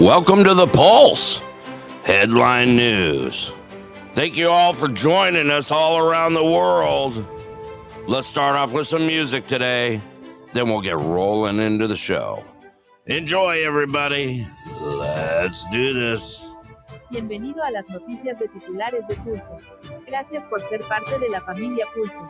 Welcome to The Pulse Headline News. Thank you all for joining us all around the world. Let's start off with some music today, then we'll get rolling into the show. Enjoy, everybody. Let's do this. Bienvenido a las noticias de titulares de Pulso. Gracias por ser parte de la familia Pulso.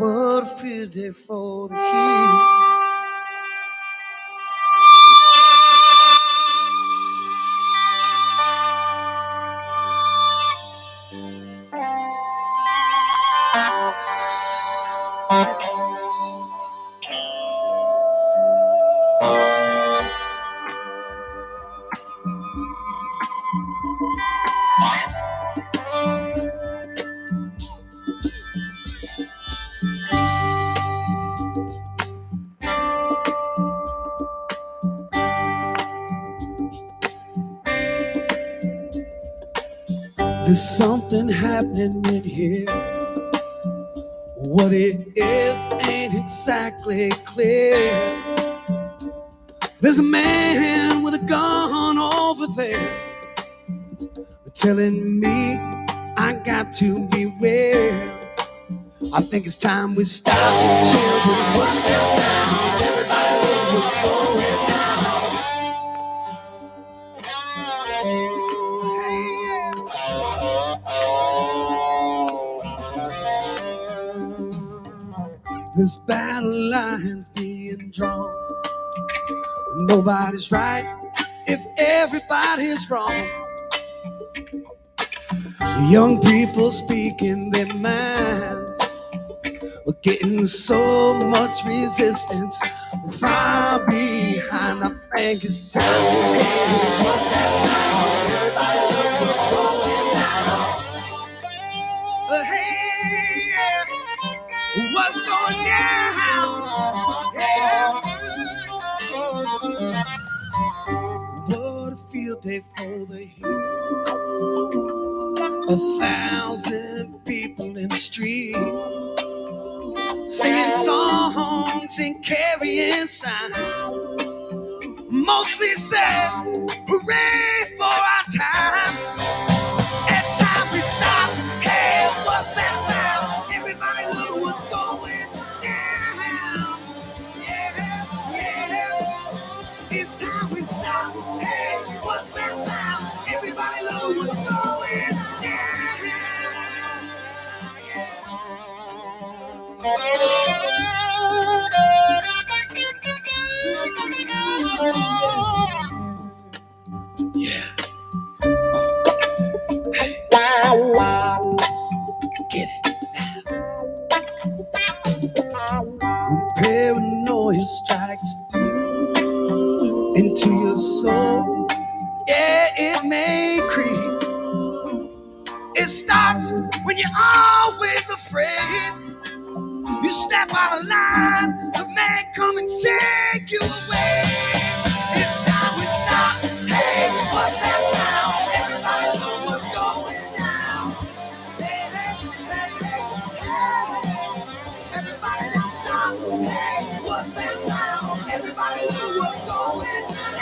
What a fair day for the king. There's something happening in here. What it is ain't exactly clear. There's a man with a gun over there telling me I got to beware. I think it's time we stop. Children, what's that sound? Everybody look what's going on. There's battle lines being drawn. Nobody's right if everybody's wrong. Young people speaking their minds. We're getting so much resistance far behind. I think it's time. Hey, what's that sound? Everybody look what's going down. But hey, yeah. What's going down? Yeah. What a field day for the heat. 1,000 people in the street singing songs and carrying signs. Mostly said, hooray for our time. It's time we stop. Hey, what's that sound? Everybody look what's going down. Yeah, yeah. It's time we stop. Hey, what's that sound? Everybody look what's going down. Yeah. Yeah. Oh. Hey. Wow, wow. Get it. Paranoia strikes deep into your soul. Yeah, it may creep. It starts when you're always afraid. You step out of line, the man come and take you away. It's time we stop. Hey, what's that sound? Everybody look what's going down. Hey, hey, hey, hey, hey. Everybody now stop. Hey. What's that sound? Everybody look what's going down.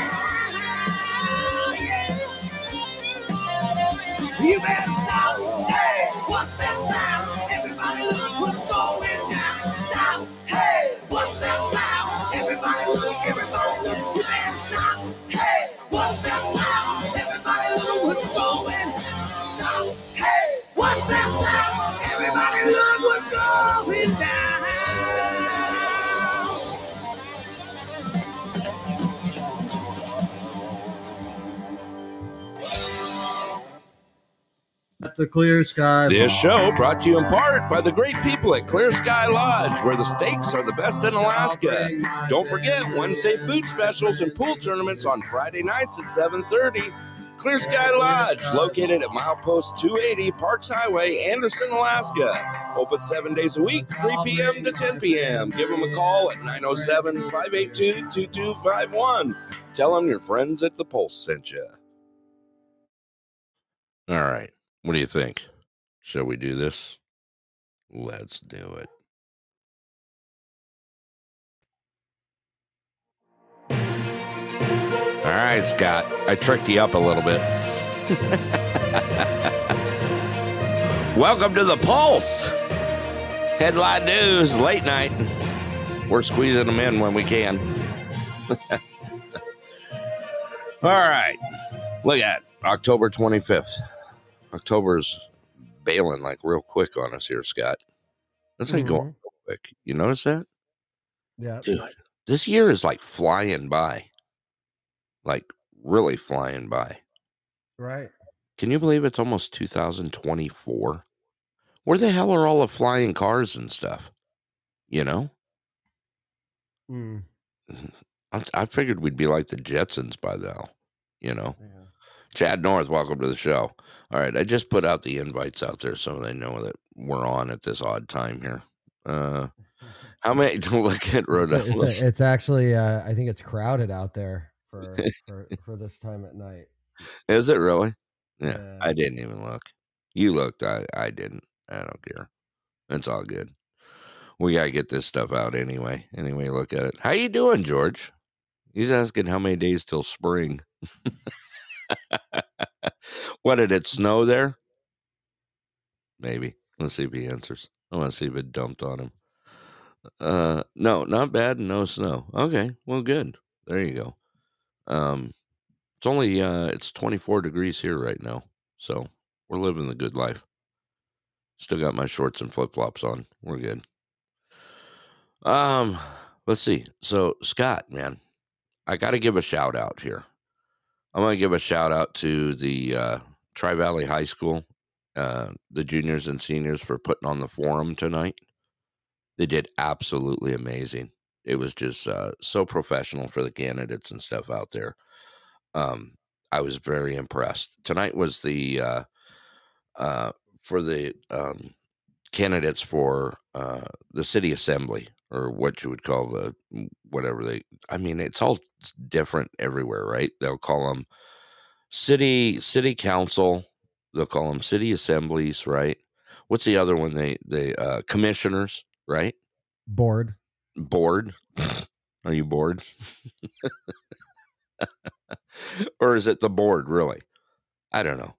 Yeah. You better stop. Hey, what's that sound? Everybody look what's going down. Stop. Hey, what's that sound? Everybody look, everybody look. You better stop. Hey, what's that sound? Everybody look what's going. Stop. Hey, what's that sound? Everybody look what's going down. The Clear Sky. This show brought to you in part by the great people at Clear Sky Lodge, where the steaks are the best in Alaska. Don't forget Wednesday food specials and pool tournaments on Friday nights at 7:30. Clear Sky Lodge, located at milepost 280 Parks Highway, Anderson, Alaska. Open 7 days a week, 3 p.m. to 10 p.m. Give them a call at 907-582-2251. Tell them your friends at The Pulse sent you. All right. What do you think? Shall we do this? Let's do it. All right, Scott. I tricked you up a little bit. Welcome to The Pulse. Headline news, late night. We're squeezing them in when we can. All right. Look at October 25th. October's bailing like real quick on us here, Scott. That's like going real quick. You notice that? Yeah. Dude, this year is like flying by. Like really flying by. Right. Can you believe it's almost 2024? Where the hell are all the flying cars and stuff? You know? Mm. I figured we'd be like the Jetsons by now, you know? Yeah. Chad North, welcome to the show. All right, I just put out the invites out there so they know that we're on at this odd time here. How many? Look at Rhoda. It's actually, I think it's crowded out there for this time at night. Is it really? Yeah, yeah. I didn't even look. You looked. I didn't. I don't care. It's all good. We got to get this stuff out anyway. Anyway, look at it. How you doing, George? He's asking how many days till spring. What, did it snow there? Maybe. Let's see if he answers. I want to see if it dumped on him. No, not bad. No snow. Okay. Well, good. There you go. It's only, it's 24 degrees here right now. So we're living the good life. Still got my shorts and flip flops on. We're good. Let's see. So Scott, man, I got to give a shout out here. I'm going to give a shout out to the Tri-Valley High School, the juniors and seniors for putting on the forum tonight. They did absolutely amazing. It was just so professional for the candidates and stuff out there. I was very impressed. Tonight was the, for the candidates for the city assembly, or what you would call the, whatever they, I mean, it's all different everywhere, right? They'll call them city council. They'll call them city assemblies, right? What's the other one? They commissioners, right? Board. Are you bored? Or is it the board, really? I don't know.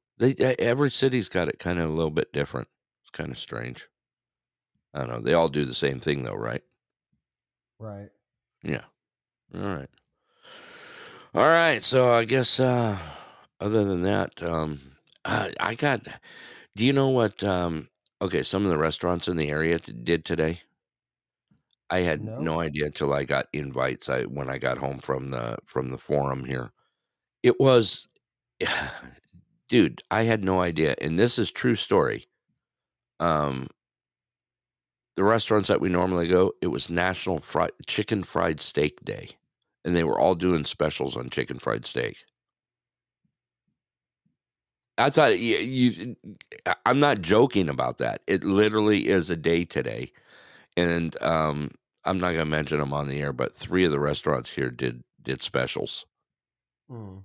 Every city's got it kind of a little bit different. It's kind of strange. I don't know. They all do the same thing though, right? Right. Yeah. All right. So I guess other than that, I got. Do you know what? Okay, some of the restaurants in the area did today. I had no idea until I got invites. When I got home from the forum here, it was, dude. I had no idea, and this is true story. The restaurants that we normally go, it was National Chicken Fried Steak Day, and they were all doing specials on chicken fried steak. I thought I'm not joking about that. It literally is a day today, and I'm not going to mention them on the air, but three of the restaurants here did specials, and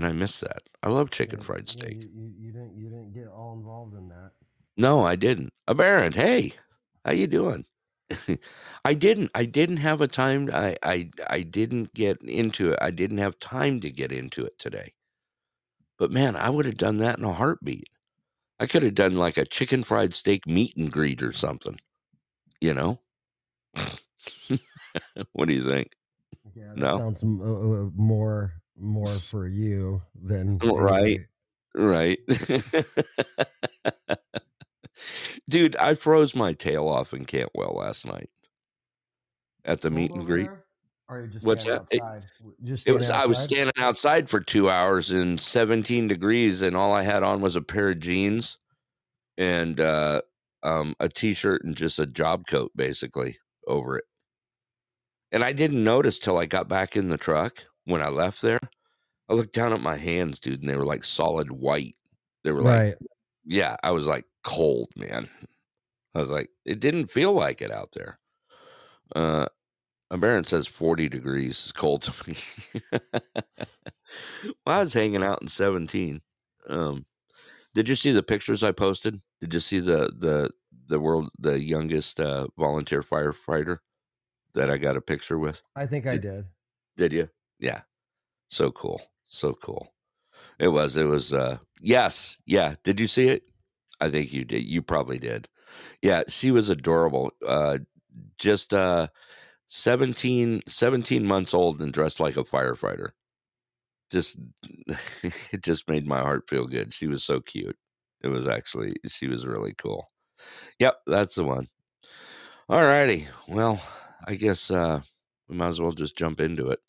I miss that. I love chicken fried steak. You didn't get all involved in that. No, I didn't. Baron, hey, how you doing? I didn't have a time. I didn't get into it. I didn't have time to get into it today. But man, I would have done that in a heartbeat. I could have done like a chicken fried steak meet and greet or something. You know? What do you think? Yeah, that sounds more for you than right. Dude, I froze my tail off in Cantwell last night at the meet and greet. Or just what's that? I was standing outside for 2 hours in 17 degrees, and all I had on was a pair of jeans and a T-shirt and just a job coat, basically, over it. And I didn't notice till I got back in the truck when I left there. I looked down at my hands, dude, and they were like solid white. They were like, yeah, I was like cold, man. I was like, it didn't feel like it out there. Baron says 40 degrees is cold to me. Well, I was hanging out in 17. Did you see the pictures I posted? Did you see the the youngest volunteer firefighter that I got a picture with? I think I did. Did you? Yeah. So cool. So cool. It was, yes. Yeah. Did you see it? I think you did. You probably did. Yeah. She was adorable. Just, 17 months old and dressed like a firefighter. Just, it just made my heart feel good. She was so cute. It was actually, she was really cool. Yep. That's the one. All righty. Well, I guess, we might as well just jump into it.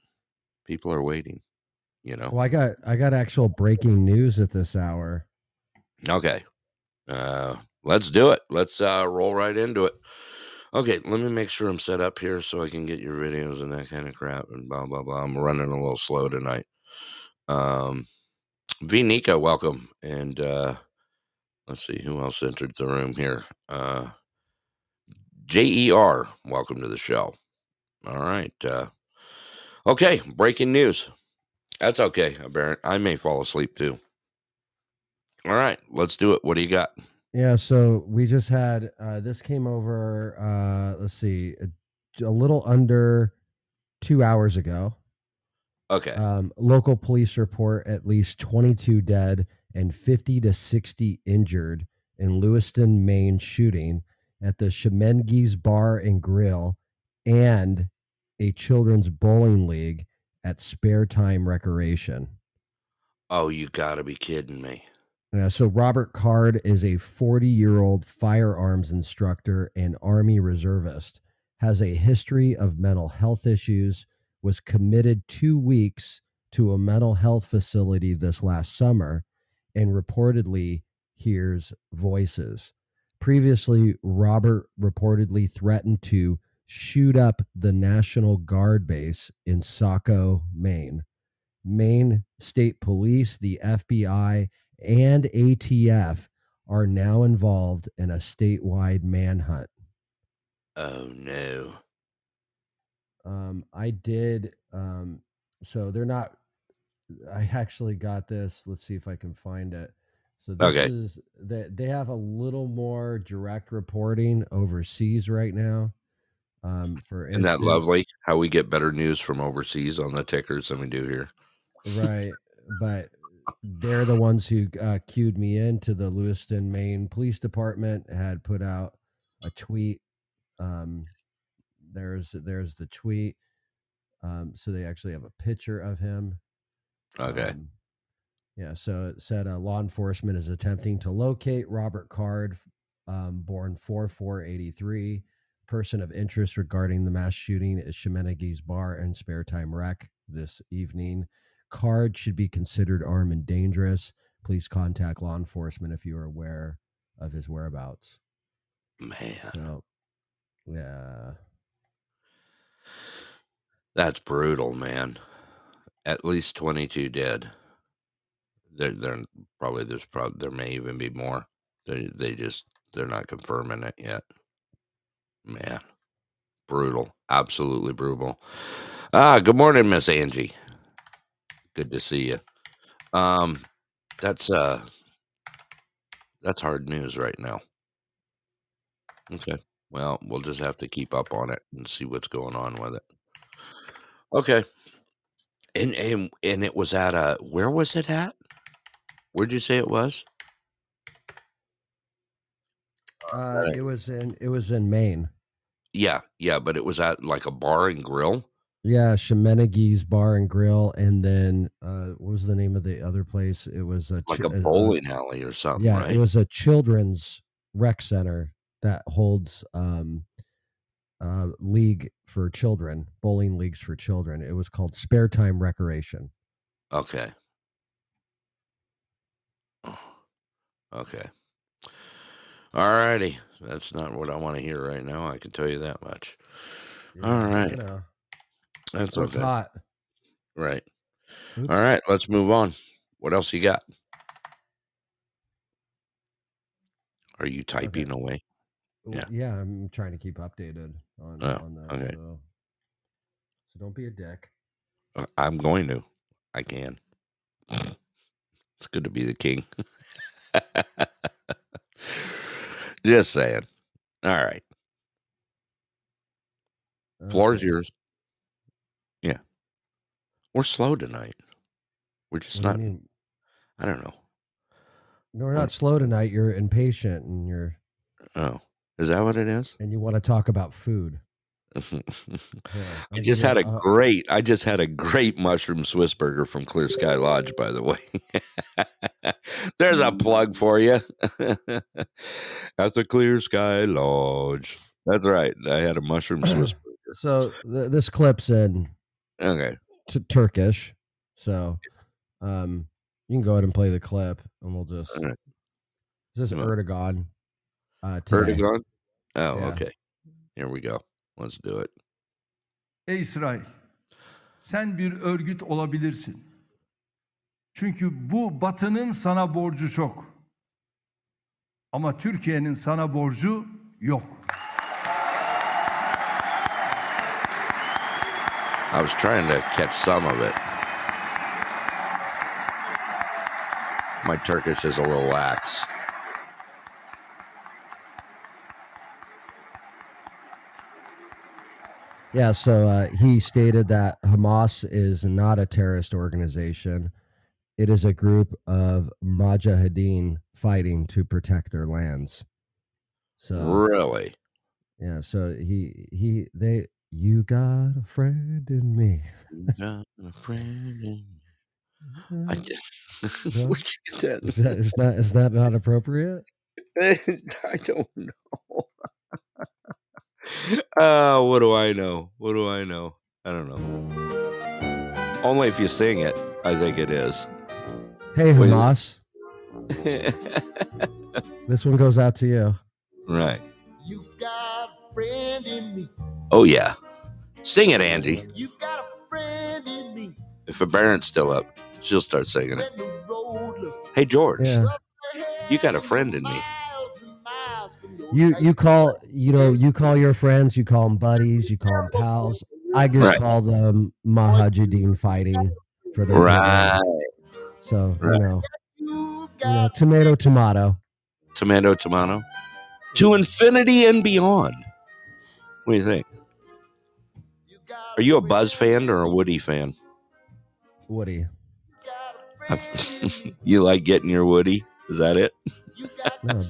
People are waiting, you know. Well, I got actual breaking news at this hour. Okay. Let's do it. Let's roll right into it. Okay, let me make sure I'm set up here so I can get your videos and that kind of crap and blah, blah, blah. I'm running a little slow tonight. V. Nika, welcome. And let's see who else entered the room here. J.E.R., welcome to the show. All right. Okay, breaking news. That's okay, Baron. I may fall asleep too. All right, let's do it. What do you got? Yeah, so we just had this came over, let's see, a little under 2 hours ago. Okay. Local police report at least 22 dead and 50 to 60 injured in Lewiston, Maine shooting at the Schemengees Bar and Grill and a children's bowling league at Spare Time Recreation. Oh, you gotta be kidding me. So Robert Card is a 40-year-old firearms instructor and Army reservist, has a history of mental health issues, was committed 2 weeks to a mental health facility this last summer, and reportedly hears voices. Previously, Robert reportedly threatened to shoot up the National Guard base in Saco, Maine. Maine State Police, the FBI, and ATF are now involved in a statewide manhunt. Oh no. I did. So they're not, I actually got this. Let's see if I can find it. So this okay. is that they have a little more direct reporting overseas right now. For instance, isn't that lovely how we get better news from overseas on the tickers than we do here. Right. But they're the ones who cued me into the Lewiston, Maine Police Department had put out a tweet. There's the tweet. So they actually have a picture of him. Okay. Yeah. So it said law enforcement is attempting to locate Robert Card, born 4/4/83, person of interest regarding the mass shooting at Schemengees Bar and Spare Time Rec this evening. Card should be considered armed and dangerous. Please contact law enforcement if you are aware of his whereabouts. Man. So, yeah. That's brutal, man. At least 22 dead. There may even be more. They're not confirming it yet. Man. Brutal. Absolutely brutal. Good morning, Miss Angie. Good to see you. That's hard news right now. Okay. Well, we'll just have to keep up on it and see what's going on with it. Okay. And it was at where was it at? Where'd you say it was? It was in Maine. Yeah, but it was at like a bar and grill. Yeah, Schemengees Bar and Grill, and then what was the name of the other place? It was a bowling alley or something. Yeah, right? It was a children's rec center that holds league for children, bowling leagues for children. It was called Spare Time Recreation. Okay. Okay. All righty, that's not what I want to hear right now. I can tell you that much. Yeah, all right. You know. That's okay. Hot. Right. Oops. All right. Let's move on. What else you got? Are you typing okay. away? Yeah. I'm trying to keep updated on that. Okay. So don't be a dick. I'm going to. I can. It's good to be the king. Just saying. All right. Floor is yours. Yeah. We're slow tonight. We're just not. I don't know. No, we're not slow tonight. You're impatient and you're. Oh, is that what it is? And you want to talk about food. I just had a great mushroom Swiss burger from Clear Sky Lodge, by the way. There's a plug for you. That's a Clear Sky Lodge. That's right. I had a mushroom Swiss burger. So this clip's in Turkish. So you can go ahead and play the clip, and we'll just. Right. This is Erdogan. Erdogan. Oh, yeah. Okay. Here we go. Let's do it. Ey İsrail, sen bir örgüt olabilirsin. Çünkü bu Batı'nın sana borcu çok. Ama Türkiye'nin sana borcu yok. I was trying to catch some of it. My Turkish is a little lax. Yeah, so he stated that Hamas is not a terrorist organization. It is a group of mujahideen fighting to protect their lands. So really? Yeah, so they you got a friend in me. You got a friend in me. I guess. Is that not appropriate? I don't know. What do I know? What do I know? I don't know. Only if you sing it, I think it is. Hey, Hamas. This one goes out to you. Right. You got a friend in me. Oh, yeah. Sing it, Angie. You got a friend in me. If a Barron's still up, she'll start singing it. Hey, George. Yeah. You got a friend in me. You call your friends, you call them buddies, you call them pals. I just call them mujahideen fighting for their lives. So you know, tomato, to infinity and beyond. What do you think? Are you a Buzz fan or a Woody fan? Woody. You like getting your Woody? Is that it? No,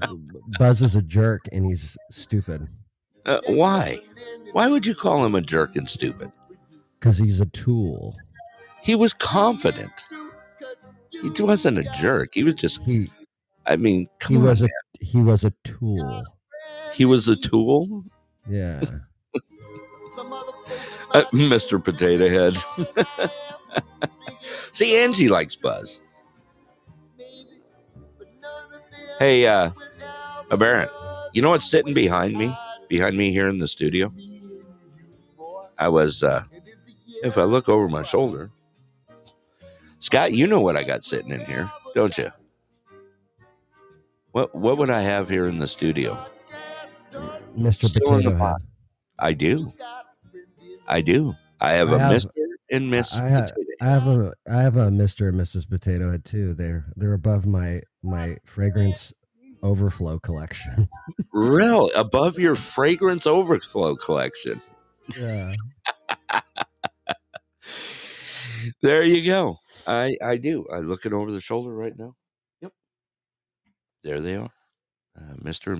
Buzz is a jerk and he's stupid. Why? Why would you call him a jerk and stupid? Because he's a tool. He was confident. He wasn't a jerk. He was just. He was a tool. He was a tool? Yeah. Mr. Potato Head. See, Angie likes Buzz. Hey, Aberrant, you know what's sitting behind me? Behind me here in the studio? I was, if I look over my shoulder. Scott, you know what I got sitting in here, don't you? What would I have here in the studio? Mr. Still Potato Head. I do. I have Mr. and Miss Potato Head. I have a Mr. and Mrs. Potato Head too. They're above my fragrance overflow collection. Really? Above your fragrance overflow collection. Yeah. There you go. I do. I'm looking over the shoulder right now. Yep. There they are. Mr.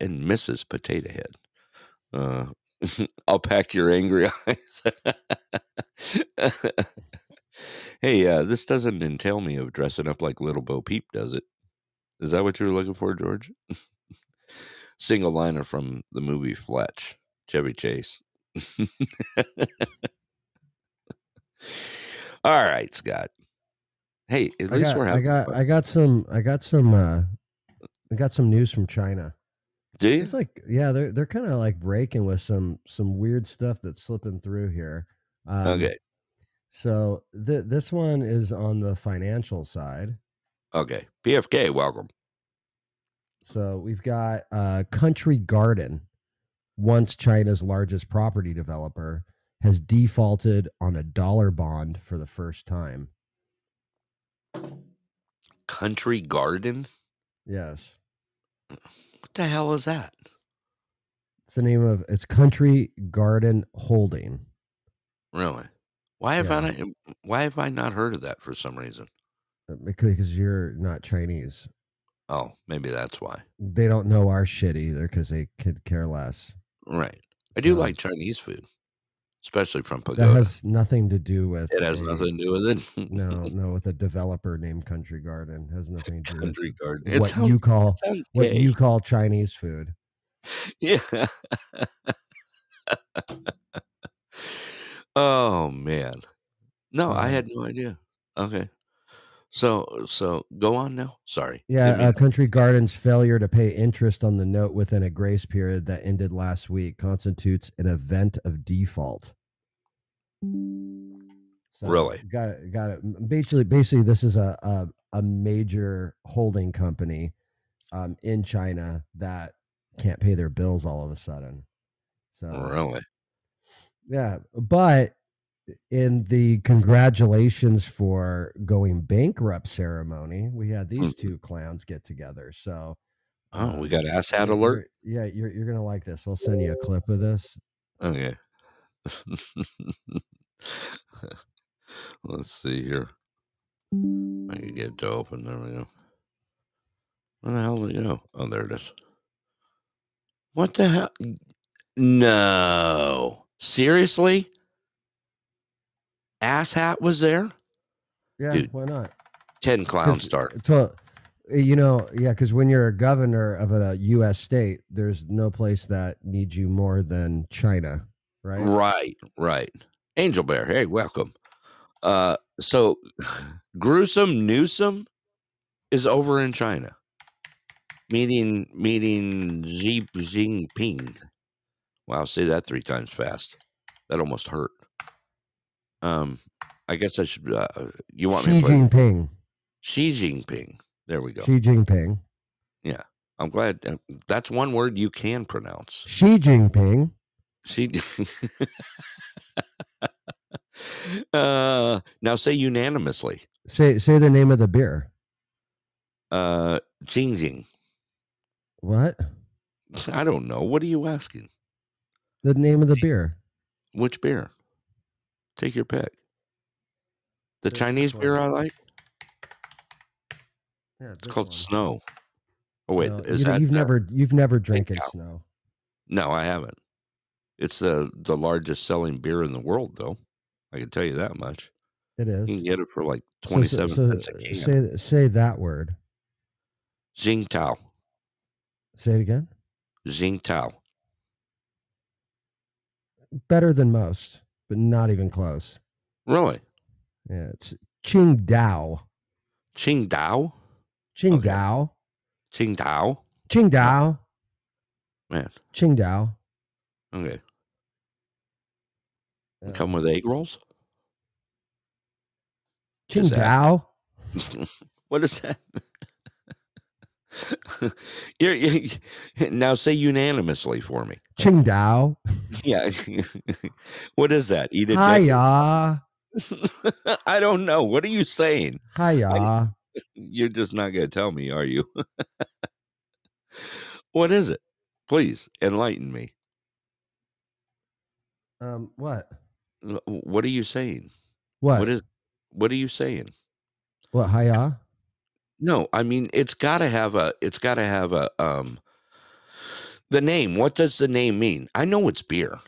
and Mrs. Potato Head. I'll pack your angry eyes. Hey, this doesn't entail me of dressing up like Little Bo Peep, does it? Is that what you were looking for, George? Single liner from the movie Fletch, Chevy Chase. All right, Scott. Hey, at least we're having fun. I got some news from China. Do you? It's like, yeah, they're kind of like breaking with some weird stuff that's slipping through here. Okay. So this one is on the financial side. Okay. PFK, welcome. So we've got Country Garden, once China's largest property developer, has defaulted on a dollar bond for the first time. Country Garden? Yes. What the hell is that? It's the name of it's Country Garden Holding. Really? Why have I not heard of that for some reason? Because you're not Chinese. Oh, maybe that's why. They don't know our shit either because they could care less. Right. I do like Chinese food, especially from Pagoda. That has nothing to do with it. Has nothing to do with it. no, with a developer named Country Garden. It has nothing to do with Country Garden. It what you call Chinese food. Yeah. Oh man. No, I had no idea. Okay. So go on now. Sorry. Yeah. Country Garden's failure to pay interest on the note within a grace period that ended last week constitutes an event of default. So really? Got it. Basically, this is a major holding company in China that can't pay their bills all of a sudden. So really? Yeah. But in the congratulations for going bankrupt ceremony, we had these two clowns get together. So, we got ass hat alert. You're going to like this. I'll send you a clip of this. Okay. Let's see here. I can get it to open. There we go. Where the hell do you go? Oh, there it is. What the hell? No. Seriously? Asshat was there? Yeah, dude, why not? 10 clown star. Because when you're a governor of a U.S. state, there's no place that needs you more than China, right? Right. Angel Bear, hey, welcome. So, Gruesome Newsom is over in China, meeting Xi Jinping. Wow, say that 3 times fast. That almost hurt. I guess I should. You want me to play? Xi Jinping. There we go. Xi Jinping. Yeah, I'm glad. That's one word you can pronounce. Xi Jinping. Now say unanimously. Say the name of the beer. Xinjing. What? I don't know. What are you asking? The name of the beer. Which beer? Take your pick. The Chinese beer I like? Yeah, it's called Snow. Oh wait, is that you've never drinking Snow? No, I haven't. It's the largest selling beer in the world, though. I can tell you that much. It is. You can get it for like 27 cents a can. Say that word. Tsingtao. Say it again. Tsingtao. Better than most. But not even close. Really? Yeah, it's Tsingtao. Tsingtao? Tsingtao. Okay. Tsingtao? Tsingtao. Man. Tsingtao. Okay. Come with egg rolls? Tsingtao. What is that? Now say unanimously for me. Tsingtao. Yeah. What is that? Eat it. Hiya. I don't know. What are you saying? Hiya. You're just not going to tell me, are you? What is it? Please enlighten me. What? What are you saying? What are you saying? What? Hiya. No, I mean it's got to have a the name. What does the name mean? I know it's beer.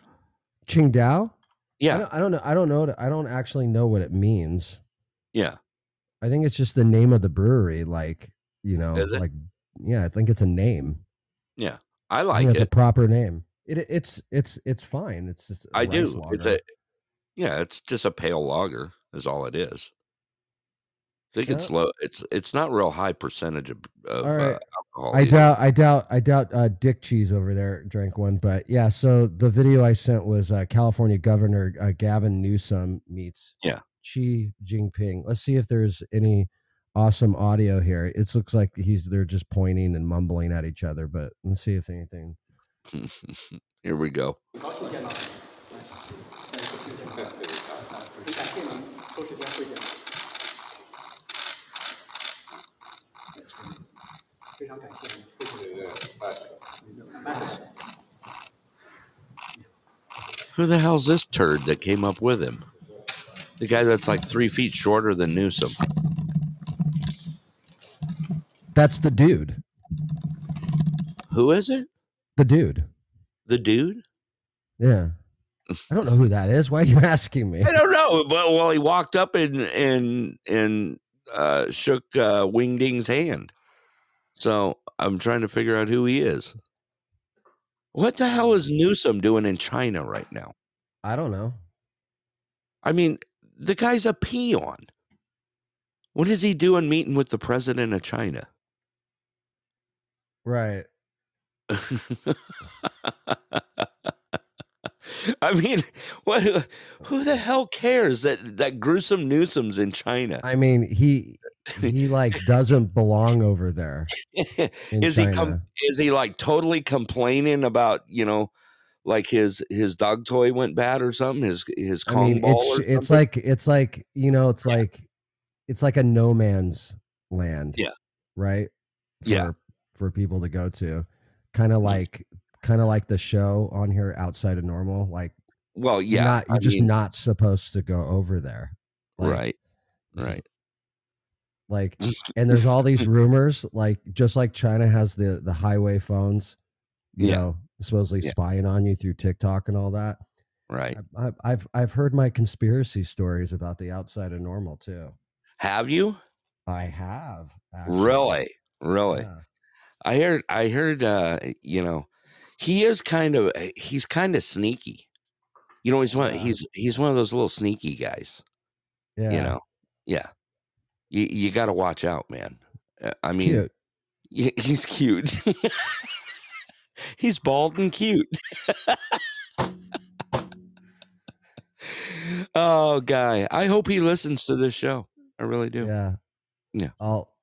Tsingtao? Yeah. I don't know. I don't actually know what it means. Yeah. I think it's just the name of the brewery, I think it's a name. Yeah. I like it. It's a proper name. It's fine. It's just a rice lager. It's just a pale lager is all it is. I think it's low. It's not real high percentage of right. Alcohol. I doubt. Dick Cheese over there drank one, but yeah. So the video I sent was California Governor Gavin Newsom meets Xi Jinping. Let's see if there's any awesome audio here. It looks like they're just pointing and mumbling at each other, but let's see if anything. Here we go. Who the hell's this turd that came up with him? The guy that's like 3 feet shorter than Newsom. That's the dude. Who is it? The dude. The dude? Yeah. I don't know who that is. Why are you asking me? I don't know. But well, he walked up and shook Wingding's hand. So I'm trying to figure out who he is. What the hell is Newsom doing in China right now? I don't know. I mean, the guy's a peon. What is he doing meeting with the president of China? Right. I mean, what? Who the hell cares that gruesome Newsom's in China? I mean, he like doesn't belong over there. Is he like totally complaining about, you know, like his dog toy went bad or something? His Kong ball or something? it's like you know, it's like it's like a no man's land. Yeah. Right. For people to go to, kind of like the show on here Outside of Normal. Like, well, yeah, you're not supposed to go over there. Like, right. Like, and there's all these rumors, like, just like China has the highway phones, you know, supposedly spying on you through TikTok and all that. Right. I've heard my conspiracy stories about the Outside of Normal too. Have you? I have. Actually. Really? Yeah. I heard, you know, he's kind of sneaky, you know, he's one of those little sneaky guys, you know? Yeah. You got to watch out, man. I mean, he's cute. He's bald and cute. Oh, guy. I hope he listens to this show. I really do. Yeah. Yeah. I'll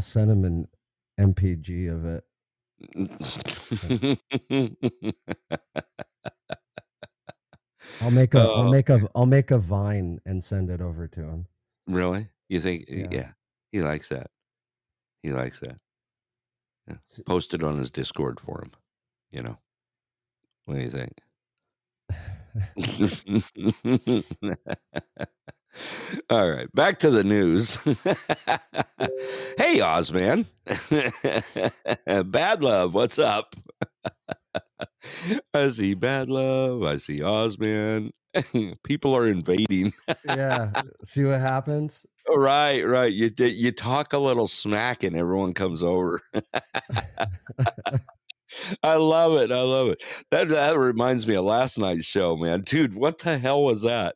send him an MPG of it. I'll make a Vine and send it over to him. Really? You think? Yeah. He likes that. Yeah. Post it on his Discord for him. You know. What do you think? All right, back to the news. Hey, Ozman. Bad Love, what's up? I see Bad Love. I see Ozman. People are invading. Yeah, see what happens. Right. You talk a little smack, and everyone comes over. I love it. That reminds me of last night's show, man. Dude, what the hell was that?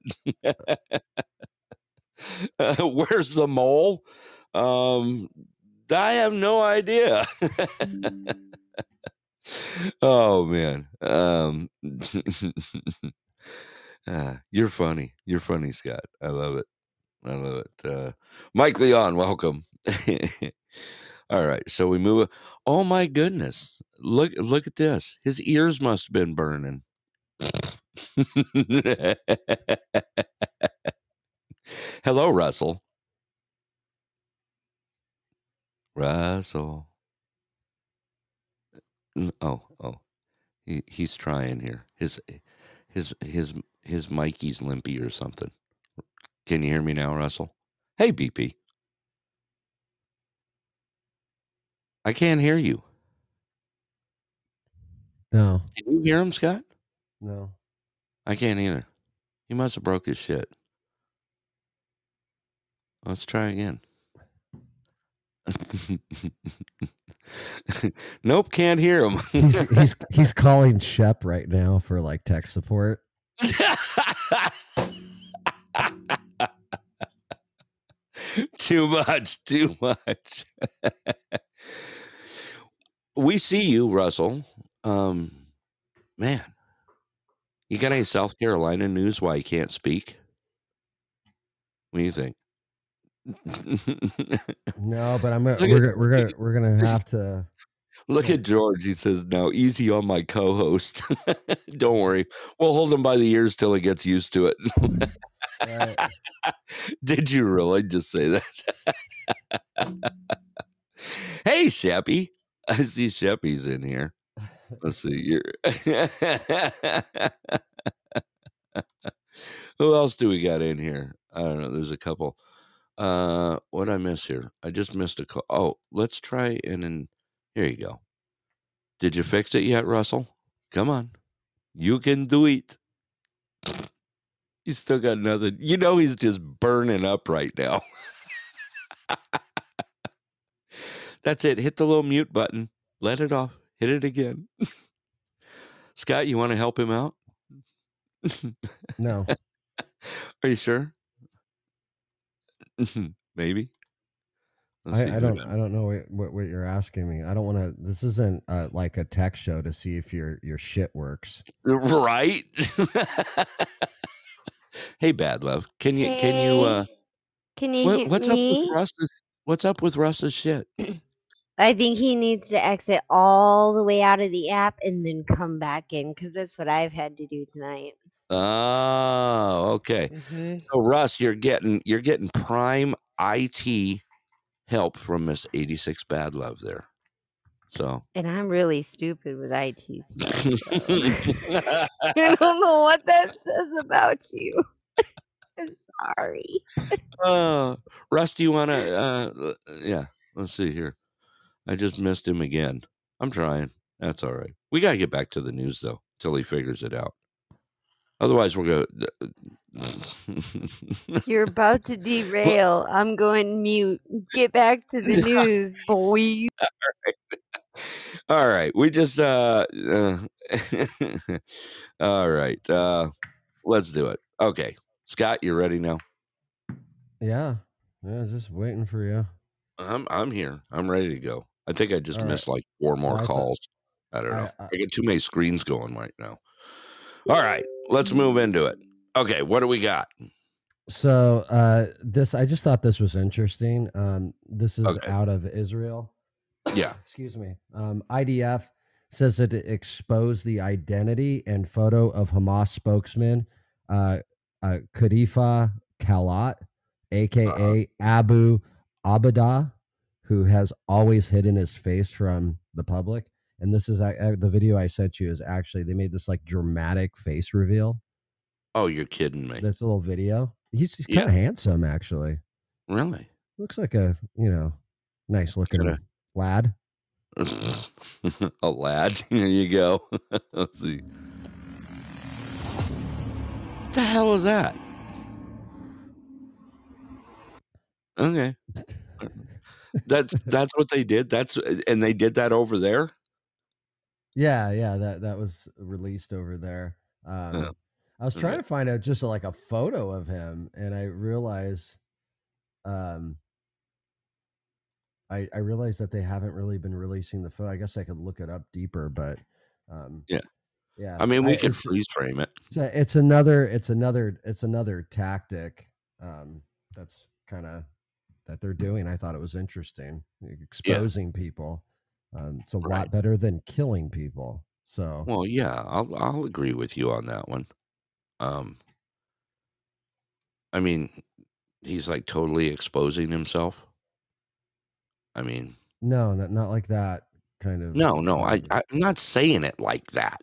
Where's the mole? I have no idea. Oh, man. You're funny, Scott. I love it. Mike Leon, welcome. All right, so we move. Oh my goodness! Look at this. His ears must have been burning. Hello, Russell. Oh, he's trying here. His Mikey's limpy or something. Can you hear me now, Russell? Hey, BP. I can't hear you. No. Can you hear him, Scott? No. I can't either. He must have broke his shit. Let's try again. Nope, can't hear him. he's calling Shep right now for like tech support. Too much. We see you, Russell. Man, you got any South Carolina news why you can't speak? What do you think? No, but we're gonna have to look at George. He says, "No, easy on my co-host." Don't worry, we'll hold him by the ears till he gets used to it. Right. Did you really just say that? Hey, Sheppy. I see Sheppy's in here. Let's see here. Who else do we got in here? I don't know. There's a couple. What did I miss here? I just missed a call. Oh, let's try and here you go. Did you fix it yet, Russell? Come on. You can do it. He's still got nothing. You know, he's just burning up right now. That's it. Hit the little mute button. Let it off. Hit it again. Scott, you want to help him out? No. Are you sure? Maybe. I don't know what you're asking me. I don't want to. This isn't like a tech show to see if your shit works. Right. Hey, Bad Love, can you hear me? What's up with Russ's shit? I think he needs to exit all the way out of the app and then come back in, because that's what I've had to do tonight. Oh, okay. Mm-hmm. So Russ, you're getting prime IT help from Miss 86 Bad Love there. So, and I'm really stupid with IT stuff. So. I don't know what that says about you. I'm sorry. Russ, do you want to? Yeah, let's see here. I just missed him again. I'm trying. That's all right. We got to get back to the news, though, till he figures it out. Otherwise, we're going. You're about to derail. Well, I'm going mute. Get back to the news, boys. All right. We just. All right. Let's do it. Okay, Scott, you ready now? Yeah. Yeah. Just waiting for you. I'm here. I'm ready to go. I think I just missed like four more calls. I don't know. I get too many screens going right now. All right, let's move into it. Okay, what do we got? So this, I just thought this was interesting. This is out of Israel. Yeah. Excuse me. IDF says that it exposed the identity and photo of Hamas spokesman Kadifa Kalat, a.k.a. Abu Abada, who has always hidden his face from the public. And this is the video I sent you is actually, they made this like dramatic face reveal. Oh, you're kidding me. This little video. He's kind of handsome, actually. Really? Looks like a, nice looking lad. A lad. There you go. Let's see. What the hell is that? Okay. That's what they did. And they did that over there. Yeah, that was released over there. I was trying to find out just like a photo of him, and I realized, I realized that they haven't really been releasing the photo. I guess I could look it up deeper, but yeah. I mean, we could freeze frame it. It's another tactic that's kind of that they're doing. I thought it was interesting, exposing people. It's a lot better than killing people. So, well, yeah, I'll agree with you on that one. I mean, he's like totally exposing himself. I mean, no, not like that kind of. No, I'm not saying it like that.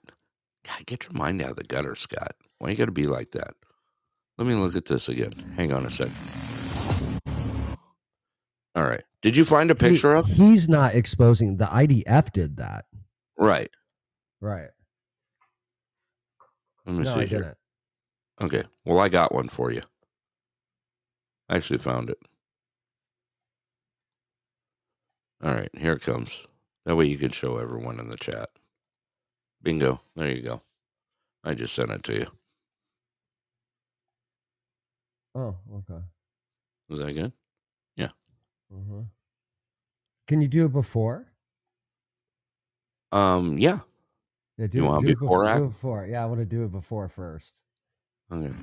God, get your mind out of the gutter, Scott. Why you got to be like that? Let me look at this again. Hang on a second. All right. Did you find a picture of? He's not exposing. The IDF did that. Right. Let me see here. Okay. Well, I got one for you. I actually found it. All right. Here it comes. That way you can show everyone in the chat. Bingo. There you go. I just sent it to you. Oh, okay. Was that good? Yeah. Mm-hmm. Can you do it before? Yeah. Do you want to do it before? Yeah, I want to do it before first. Okay.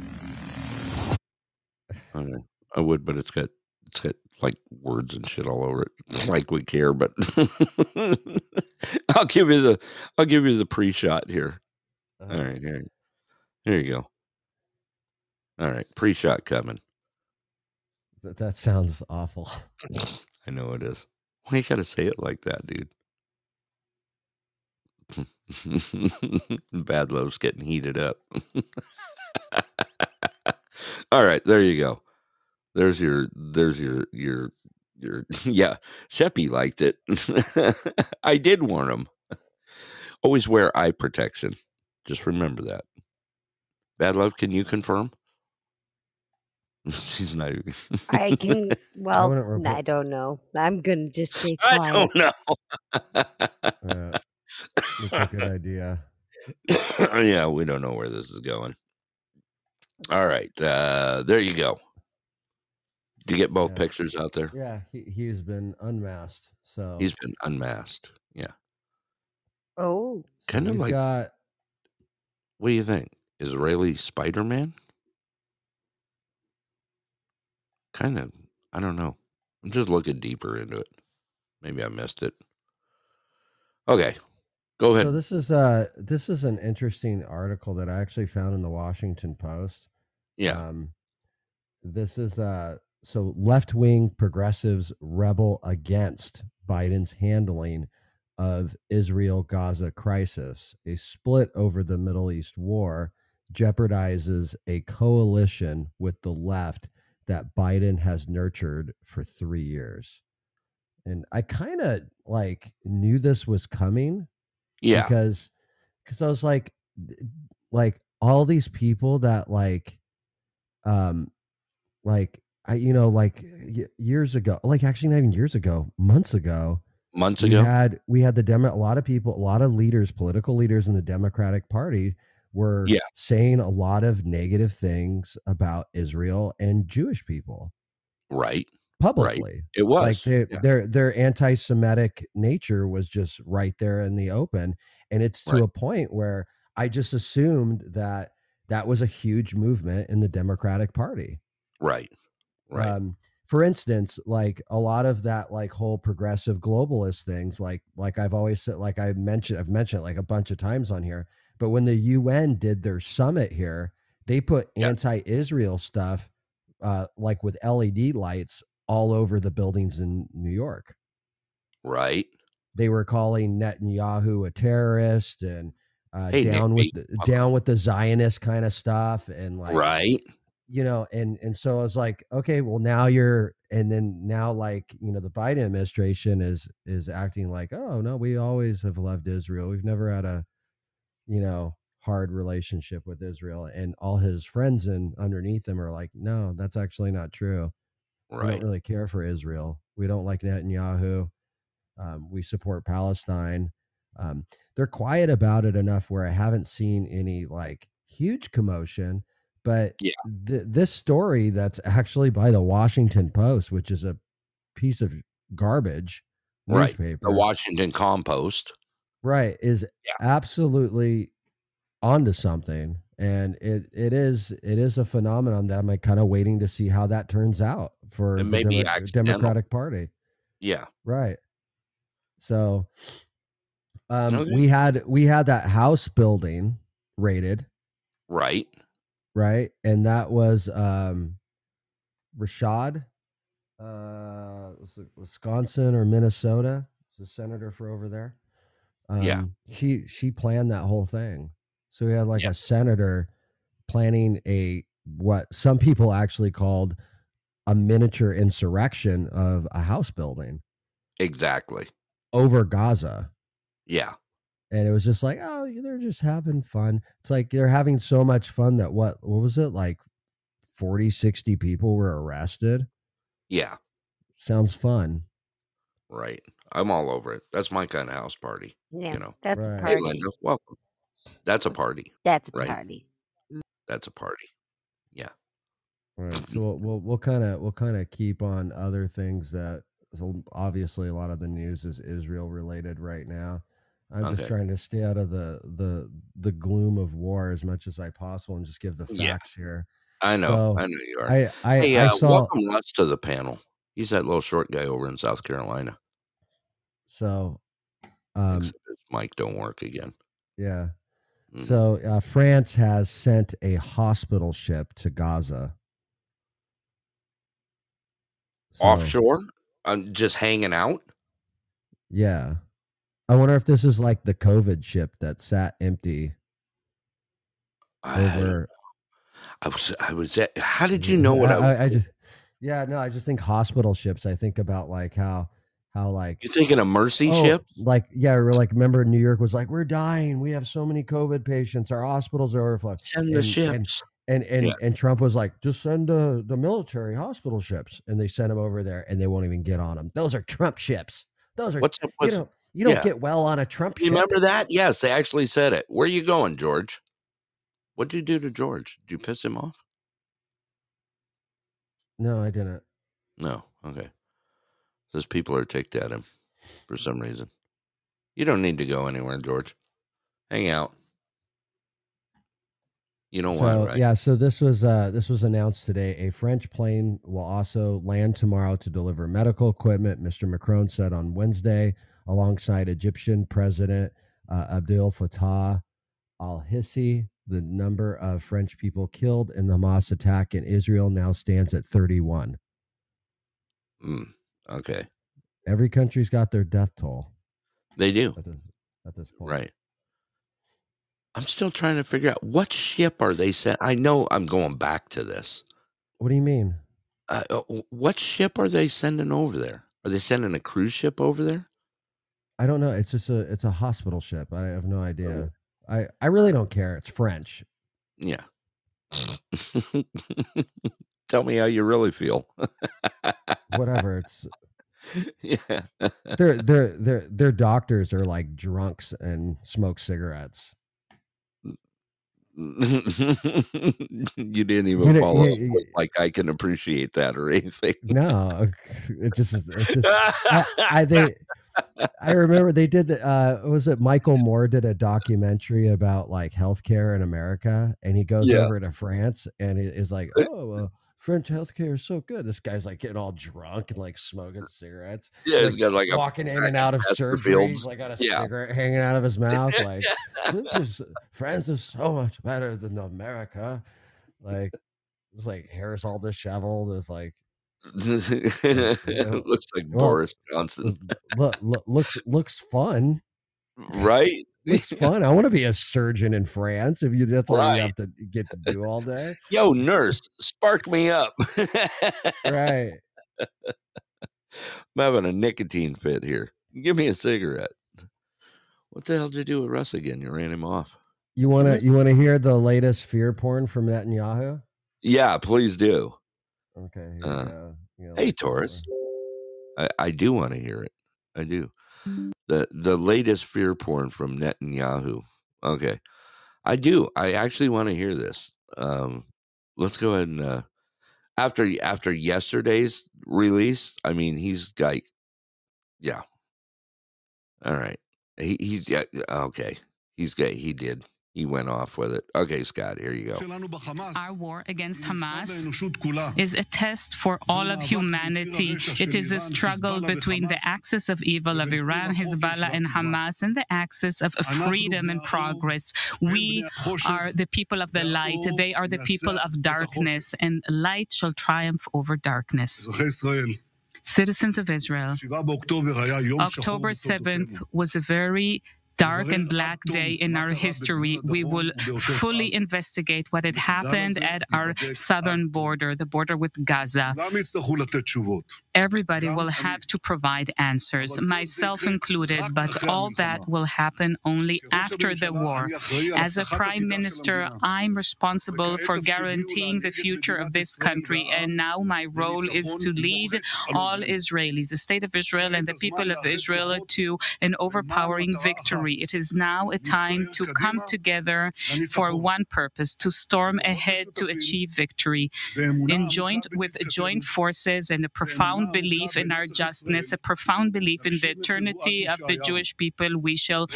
Okay. I would, but it's got like words and shit all over it. Like we care, but I'll give you the pre-shot here. All right, here you go. All right, pre-shot coming. That sounds awful. I know it is. Why you gotta say it like that, dude? Bad Love's getting heated up. All right, there you go. There's your yeah. Sheppy liked it. I did warn him. Always wear eye protection. Just remember that. Bad Love, can you confirm? She's not even. I can. Well, I don't know. I'm gonna just stay quiet. I don't know. That's a good idea. Yeah, we don't know where this is going. All right, there you go. Do you get both pictures out there? Yeah, he's been unmasked. So he's been unmasked. Yeah. Oh, kind of like. What do you think? Israeli Spider-Man? Kind of. I don't know. I'm just looking deeper into it. Maybe I missed it. Okay, go ahead. So this is an interesting article that I actually found in the Washington Post. Yeah. This is so left-wing progressives rebel against Biden's handling of Israel-Gaza crisis. A split over the Middle East war jeopardizes a coalition with the left that Biden has nurtured for 3 years. And I kind of like knew this was coming. Yeah. Because I was like all these people that years ago, like actually not even years ago, months ago, we had a lot of people, a lot of leaders, political leaders in the Democratic Party were saying a lot of negative things about Israel and Jewish people. Right. Publicly. Right. It was like their anti-Semitic nature was just right there in the open. And it's to a point where I just assumed that was a huge movement in the Democratic Party. Right. Right. For instance, like a lot of that, like whole progressive globalist things, like I've always said, like I've mentioned like a bunch of times on here, but when the UN did their summit here, they put anti-Israel stuff, like with LED lights all over the buildings in New York. Right. They were calling Netanyahu a terrorist and down with the Zionist kind of stuff. And like, right. You know, and so I was like, okay, well now the Biden administration is acting like, oh no, we always have loved Israel. We've never had a, hard relationship with Israel, and all his friends and underneath him are like, no, that's actually not true. Right. We don't really care for Israel. We don't like Netanyahu. We support Palestine. They're quiet about it enough where I haven't seen any like huge commotion. But this story that's actually by the Washington Post, which is a piece of garbage newspaper. The Washington Compost. Right. Is absolutely onto something. And it is a phenomenon that I'm like kind of waiting to see how that turns out for the Democratic Party. Yeah. Right. So we had that house building raided. Right. Right. And that was Rashad, Wisconsin or Minnesota, the senator for over there. She planned that whole thing. So we had a senator planning what some people actually called a miniature insurrection of a house building. Exactly. Over Gaza. Yeah. And it was just like, oh, they're just having fun. It's like they're having so much fun that what was it? Like 40, 60 people were arrested. Yeah. Sounds fun. Right. I'm all over it. That's my kind of house party. Yeah, that's a party. Hey, Linda, welcome. That's a party. That's a party. Yeah. All right. So we'll kind of keep on other things that obviously a lot of the news is Israel related right now. I'm just trying to stay out of the gloom of war as much as I possible and just give the facts here. I know. So I know you are. I saw, welcome Russ to the panel. He's that little short guy over in South Carolina. So his mic don't work again. Yeah. Mm-hmm. So France has sent a hospital ship to Gaza. So, offshore? Just hanging out? Yeah. I wonder if this is like the COVID ship that sat empty. I was at, how did you know what I just, yeah, no, I just think hospital ships. I think about like how like you're thinking a mercy ship, like, yeah, we're like, remember New York was like, we're dying. We have so many COVID patients. Our hospitals are overflowed. Send the ships. And Trump was like, just send the military hospital ships. And they sent them over there and they won't even get on them. Those are Trump ships. Those are, you don't get well on a Trump ship. Remember that? Yes. They actually said it. Where are you going, George? What'd you do to George? Did you piss him off? No, I didn't. No. Okay. Those people are ticked at him for some reason. You don't need to go anywhere, George. Hang out. You know why, right? Yeah. So this was announced today. A French plane will also land tomorrow to deliver medical equipment. Mr. Macron said on Wednesday, alongside Egyptian President Abdel Fattah al-Hissi. The number of French people killed in the Hamas attack in Israel now stands at 31. Okay. Every country's got their death toll. They do. At this point. Right. I'm still trying to figure out what ship are they sending? I know I'm going back to this. What do you mean? What ship are they sending over there? Are they sending a cruise ship over there? I don't know. It's just it's a hospital ship. I have no idea. Oh. I really don't care. It's French. Yeah. Tell me how you really feel. Whatever. It's yeah. Their doctors are like drunks and smoke cigarettes. You didn't even follow up with, like, I can appreciate that or anything. No, it just I remember they did the was it Michael Moore did a documentary about like healthcare in America, and he goes over to France and is like, French healthcare is so good. This guy's like getting all drunk and like smoking cigarettes. Yeah, he's got like walking in and out of surgery. He's like got a cigarette hanging out of his mouth. Like, France is so much better than America. Like, it's like hair's all disheveled. It's like it looks like Boris Johnson. looks fun, right? It's fun. I want to be a surgeon in France. If you, that's all you have to get to do all day. Yo, nurse, spark me up. Right. I'm having a nicotine fit here. Give me a cigarette. What the hell did you do with Russ again? You ran him off. You wanna hear the latest fear porn from Netanyahu? Yeah, please do. Okay. Here we go. You know, hey, Taurus. I do want to hear it. I do. The latest fear porn from Netanyahu. Okay. I do. I actually want to hear this. Let's go ahead and after yesterday's release, I mean, he's like, yeah. All right. He's yeah, okay. He's gay. He did. He went off with it. Okay, Scott, here you go. Our war against Hamas is a test for all of humanity. It is a struggle between the axis of evil of Iran, Hezbollah, and Hamas, and the axis of freedom and progress. We are the people of the light. They are the people of darkness, and light shall triumph over darkness. Citizens of Israel, October 7th was a very dark and black day in our history. We will fully investigate what had happened at our southern border, the border with Gaza. Everybody will have to provide answers, myself included, but all that will happen only after the war. As a prime minister, I'm responsible for guaranteeing the future of this country, and now my role is to lead all Israelis, the state of Israel and the people of Israel, to an overpowering victory. It is now a time to come together for one purpose, to storm ahead to achieve victory. With joined forces and a profound belief in our justness, a profound belief in the eternity of the Jewish people, we shall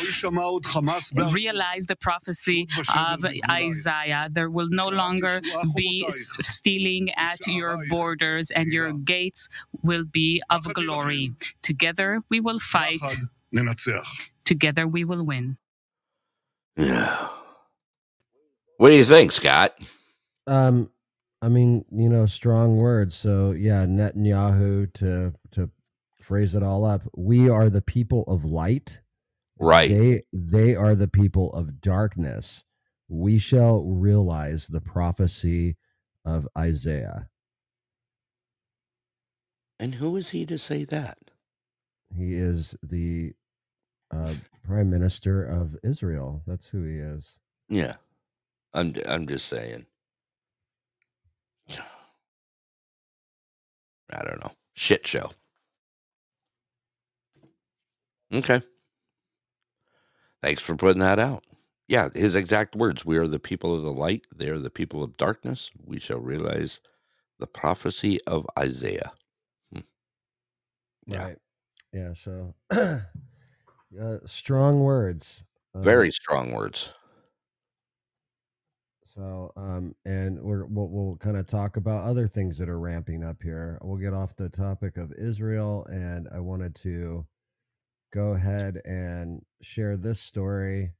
realize the prophecy of Isaiah. There will no longer be stealing at your borders, and your gates will be of glory. Together we will fight. Together we will win. Yeah. What do you think, Scott? I mean, you know, strong words. So yeah, Netanyahu, to phrase it all up, we are the people of light. Right. They are the people of darkness. We shall realize the prophecy of Isaiah. And who is he to say that? He is the prime minister of Israel. That's who he is. Yeah. I'm just saying. I don't know. Shit show. Okay. Thanks for putting that out. Yeah, his exact words. We are the people of the light. They are the people of darkness. We shall realize the prophecy of Isaiah. Yeah. Right. Yeah, so strong words. Very strong words. So, and we'll kind of talk about other things that are ramping up here. We'll get off the topic of Israel, and I wanted to go ahead and share this story.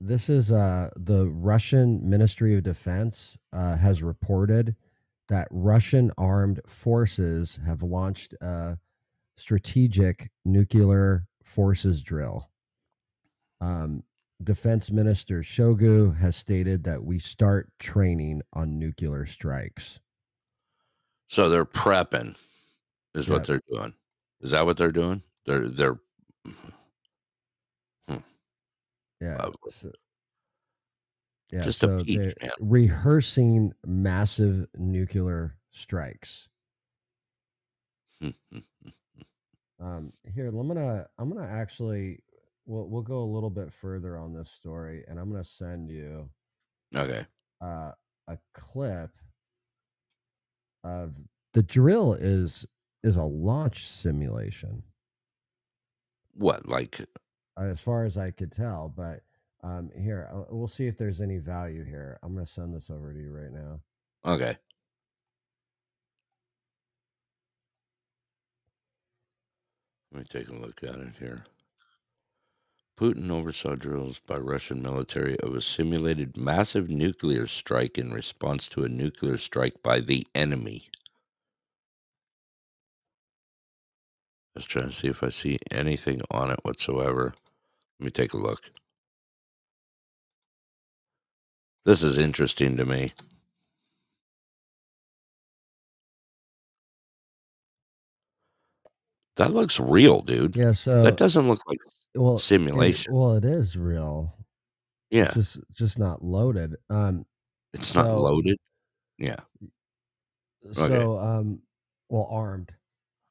This is the Russian Ministry of Defense has reported that Russian armed forces have launched a strategic nuclear forces drill. Defense Minister Shogu has stated that we start training on nuclear strikes. So they're prepping is what they're doing. Is that what they're doing? They're they're rehearsing massive nuclear strikes. Here, I'm gonna actually we'll go a little bit further on this story, and I'm gonna send you a clip of the drill is a launch simulation. What, like? As far as I could tell, but here, we'll see if there's any value here. I'm going to send this over to you right now. Okay. Let me take a look at it here. Putin oversaw drills by Russian military of a simulated massive nuclear strike in response to a nuclear strike by the enemy. I was trying to see if I see anything on it whatsoever. Let me take a look. This is interesting to me. That looks real, dude. Yeah, so that doesn't look like simulation. It is real. Yeah. It's just not loaded. It's not loaded. Yeah. So, armed.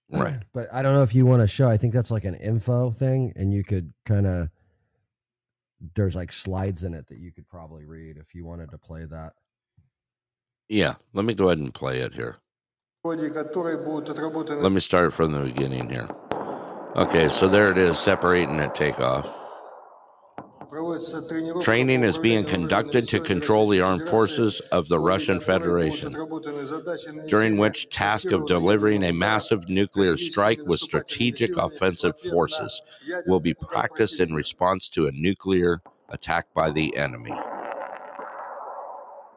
Right. But I don't know if you want to show. I think that's like an info thing, and you could there's like slides in it that you could probably read if you wanted to play that. Yeah, let me go ahead and play it here. Let me start from the beginning here. Okay, so there it is, separating at takeoff. Training is being conducted to control the armed forces of the Russian Federation, during which task of delivering a massive nuclear strike with strategic offensive forces will be practiced in response to a nuclear attack by the enemy.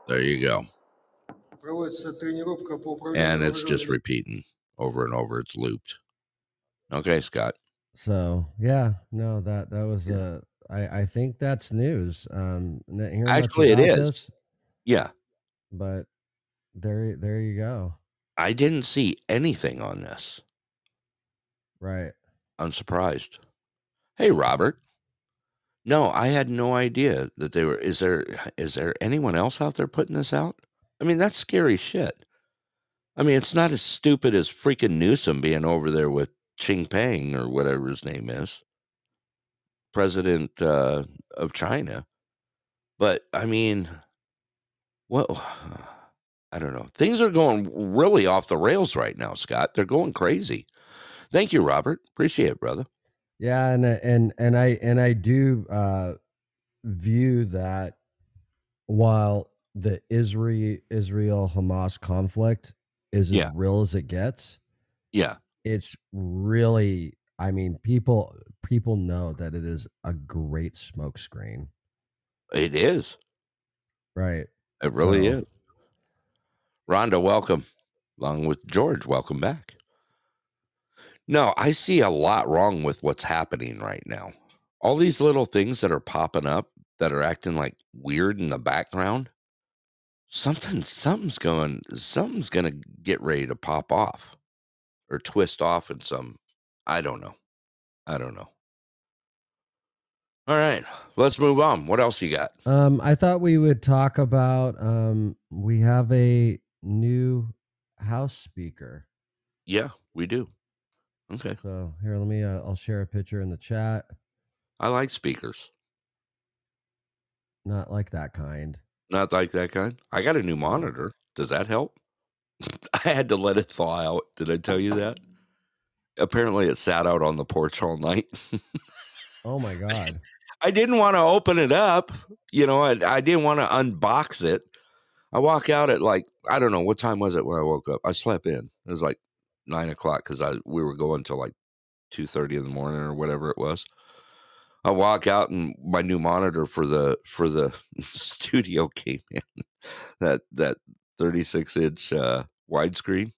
There you go. And it's just repeating over and over. It's looped. Okay, Scott. So, yeah, no, that was I think that's news. Actually, it is. Yeah. But there you go. I didn't see anything on this. Right. I'm surprised. Hey, Robert. No, I had no idea that they were. Is there anyone else out there putting this out? I mean, that's scary shit. I mean, it's not as stupid as freaking Newsom being over there with Jinping or whatever his name is. President of China, but I mean, well, I don't know. Things are going really off the rails right now, Scott. They're going crazy. Thank you, Robert. Appreciate it, brother. Yeah, and I do view that while the Israel-Hamas conflict is as real as it gets. Yeah, it's really. I mean, people know that it is a great smokescreen. It is. Right. It really is. Rhonda, welcome. Along with George, welcome back. No, I see a lot wrong with what's happening right now. All these little things that are popping up that are acting like weird in the background. Something's going to get ready to pop off or twist off in some, I don't know. All right, let's move on. What else you got? I thought we would talk about, we have a new House Speaker. Yeah, we do. Okay. So here, let me, I'll share a picture in the chat. I like speakers. Not like that kind. Not like that kind. I got a new monitor. Does that help? I had to let it thaw out. Did I tell you that? Apparently it sat out on the porch all night. Oh my God. I didn't want to open it up. You know, I didn't want to unbox it. I walk out at like, I don't know, what time was it when I woke up? I slept in. It was like 9 o'clock because we were going till like 2:30 in the morning or whatever it was. I walk out and my new monitor for the studio came in, that 36-inch widescreen,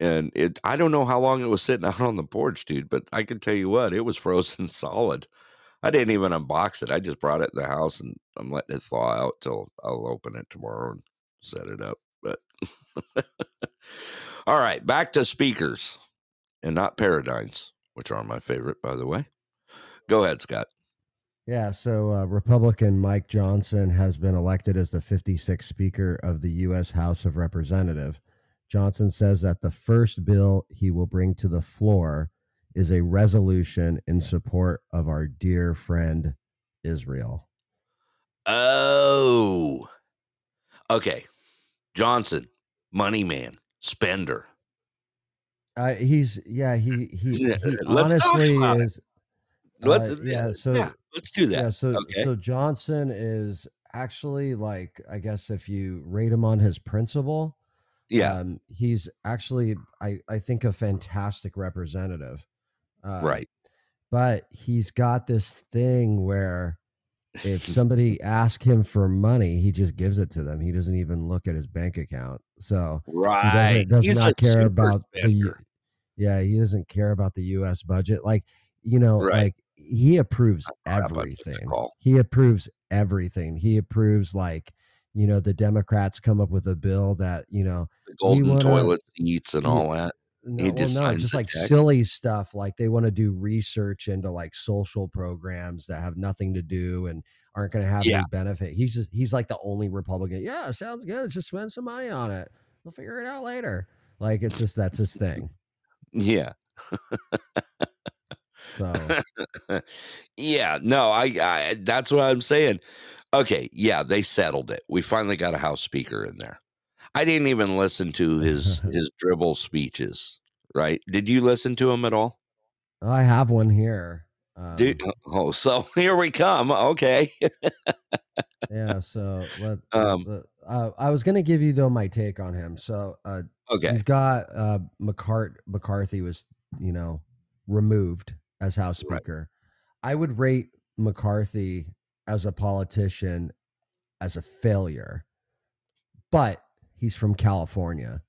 and it. I don't know how long it was sitting out on the porch, dude, but I can tell you what, it was frozen solid. I didn't even unbox it. I just brought it in the house and I'm letting it thaw out till I'll open it tomorrow and set it up. But all right, back to speakers and not paradigms, which are my favorite, by the way. Go ahead, Scott. Yeah, so Republican Mike Johnson has been elected as the 56th Speaker of the U.S. House of Representatives. Johnson says that the first bill he will bring to the floor is a resolution in support of our dear friend Israel. Oh, okay. Johnson, money man, spender. He honestly is. Let's do that. Yeah, so Johnson is actually, like, I guess if you rate him on his principle, he's actually, I think, a fantastic representative. Right. But he's got this thing where if somebody asks him for money, he just gives it to them. He doesn't even look at his bank account. So right. He does not care about he doesn't care about the U.S. budget. Like, you know, right. Like, he approves everything. He approves, like, you know, the Democrats come up with a bill that, you know, the golden toilet seats and all that. Just like silly stuff. Like, they want to do research into like social programs that have nothing to do and aren't going to have any benefit. He's like the only Republican. Yeah, sounds good. Just spend some money on it. We'll figure it out later. Like, it's just, that's his thing. Yeah. So I that's what I'm saying. Okay, yeah, they settled it. We finally got a House Speaker in there. I didn't even listen to his dribble speeches. Right? Did you listen to him at all? I have one here. Dude, so here we come. Okay. Yeah. So I was going to give you though my take on him. So okay, you've got McCarthy was, you know, removed as House Speaker. Right. I would rate McCarthy as a politician as a failure, but he's from California.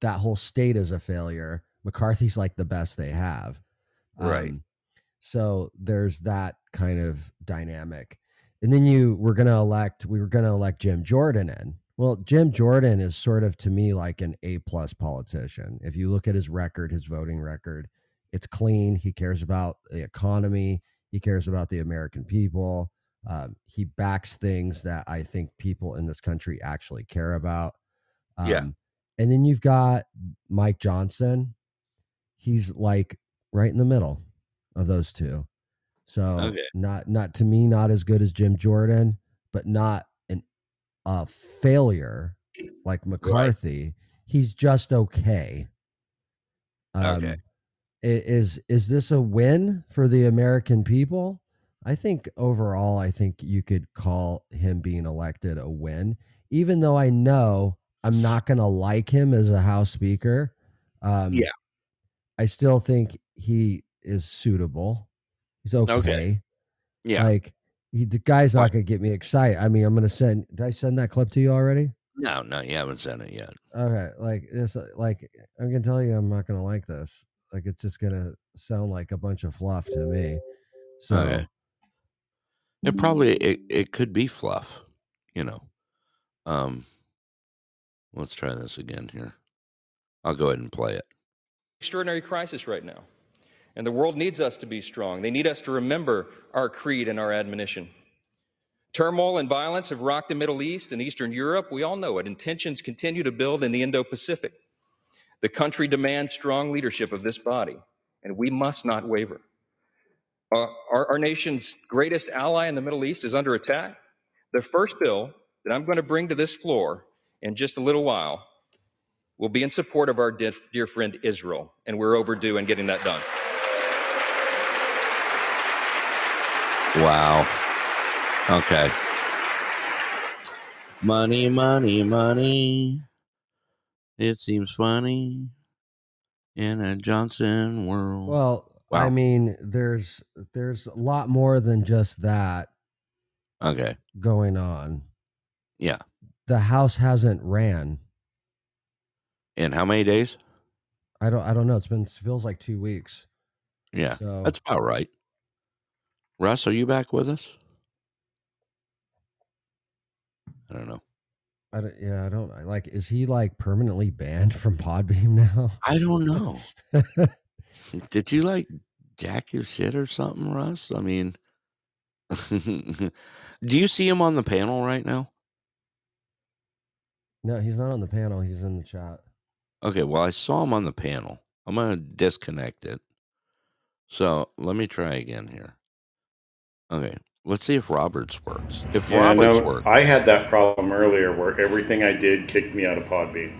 That whole state is a failure. McCarthy's like the best they have. Right. So there's that kind of dynamic. And then we were going to elect Jim Jordan in. Well, Jim Jordan is sort of, to me, like an A+ politician. If you look at his record, his voting record, it's clean. He cares about the economy. He cares about the American people. He backs things that I think people in this country actually care about. And then you've got Mike Johnson. He's like right in the middle of those two. So not to me, not as good as Jim Jordan, but not a failure like McCarthy. Right. He's just okay. Okay. Is this a win for the American people? I think overall, I think you could call him being elected a win, even though I know I'm not going to like him as a House Speaker. I still think he is suitable. He's okay. Yeah. Like, the guy's not going to get me excited. I mean, I'm going to did I send that clip to you already? No, you haven't sent it yet. Okay. Like, I'm going to tell you, I'm not going to like this. Like, it's just going to sound like a bunch of fluff to me. So okay. It could be fluff, you know. Let's try this again here. I'll go ahead and play it. Extraordinary crisis right now. And the world needs us to be strong. They need us to remember our creed and our admonition. Turmoil and violence have rocked the Middle East and Eastern Europe. We all know it. And tensions continue to build in the Indo-Pacific. The country demands strong leadership of this body, and we must not waver. Our nation's greatest ally in the Middle East is under attack. The first bill that I'm going to bring to this floor in just a little while will be in support of our dear friend Israel, and we're overdue in getting that done. Wow. Okay. Money, money, money. It seems funny in a Johnson world. Well, wow. I mean, there's a lot more than just that. Okay. Going on. Yeah. The House hasn't ran. In how many days? I don't know. It feels like 2 weeks. Yeah. So. That's about right. Russ, are you back with us? I don't know. Is he like permanently banned from Podbean now? I don't know. Did you like jack your shit or something, Russ? I mean, do you see him on the panel right now? No, he's not on the panel. He's in the chat. Okay. Well, I saw him on the panel. I'm going to disconnect it. So let me try again here. Okay. Let's see if Roberts works. If Roberts works. I had that problem earlier where everything I did kicked me out of Podbean.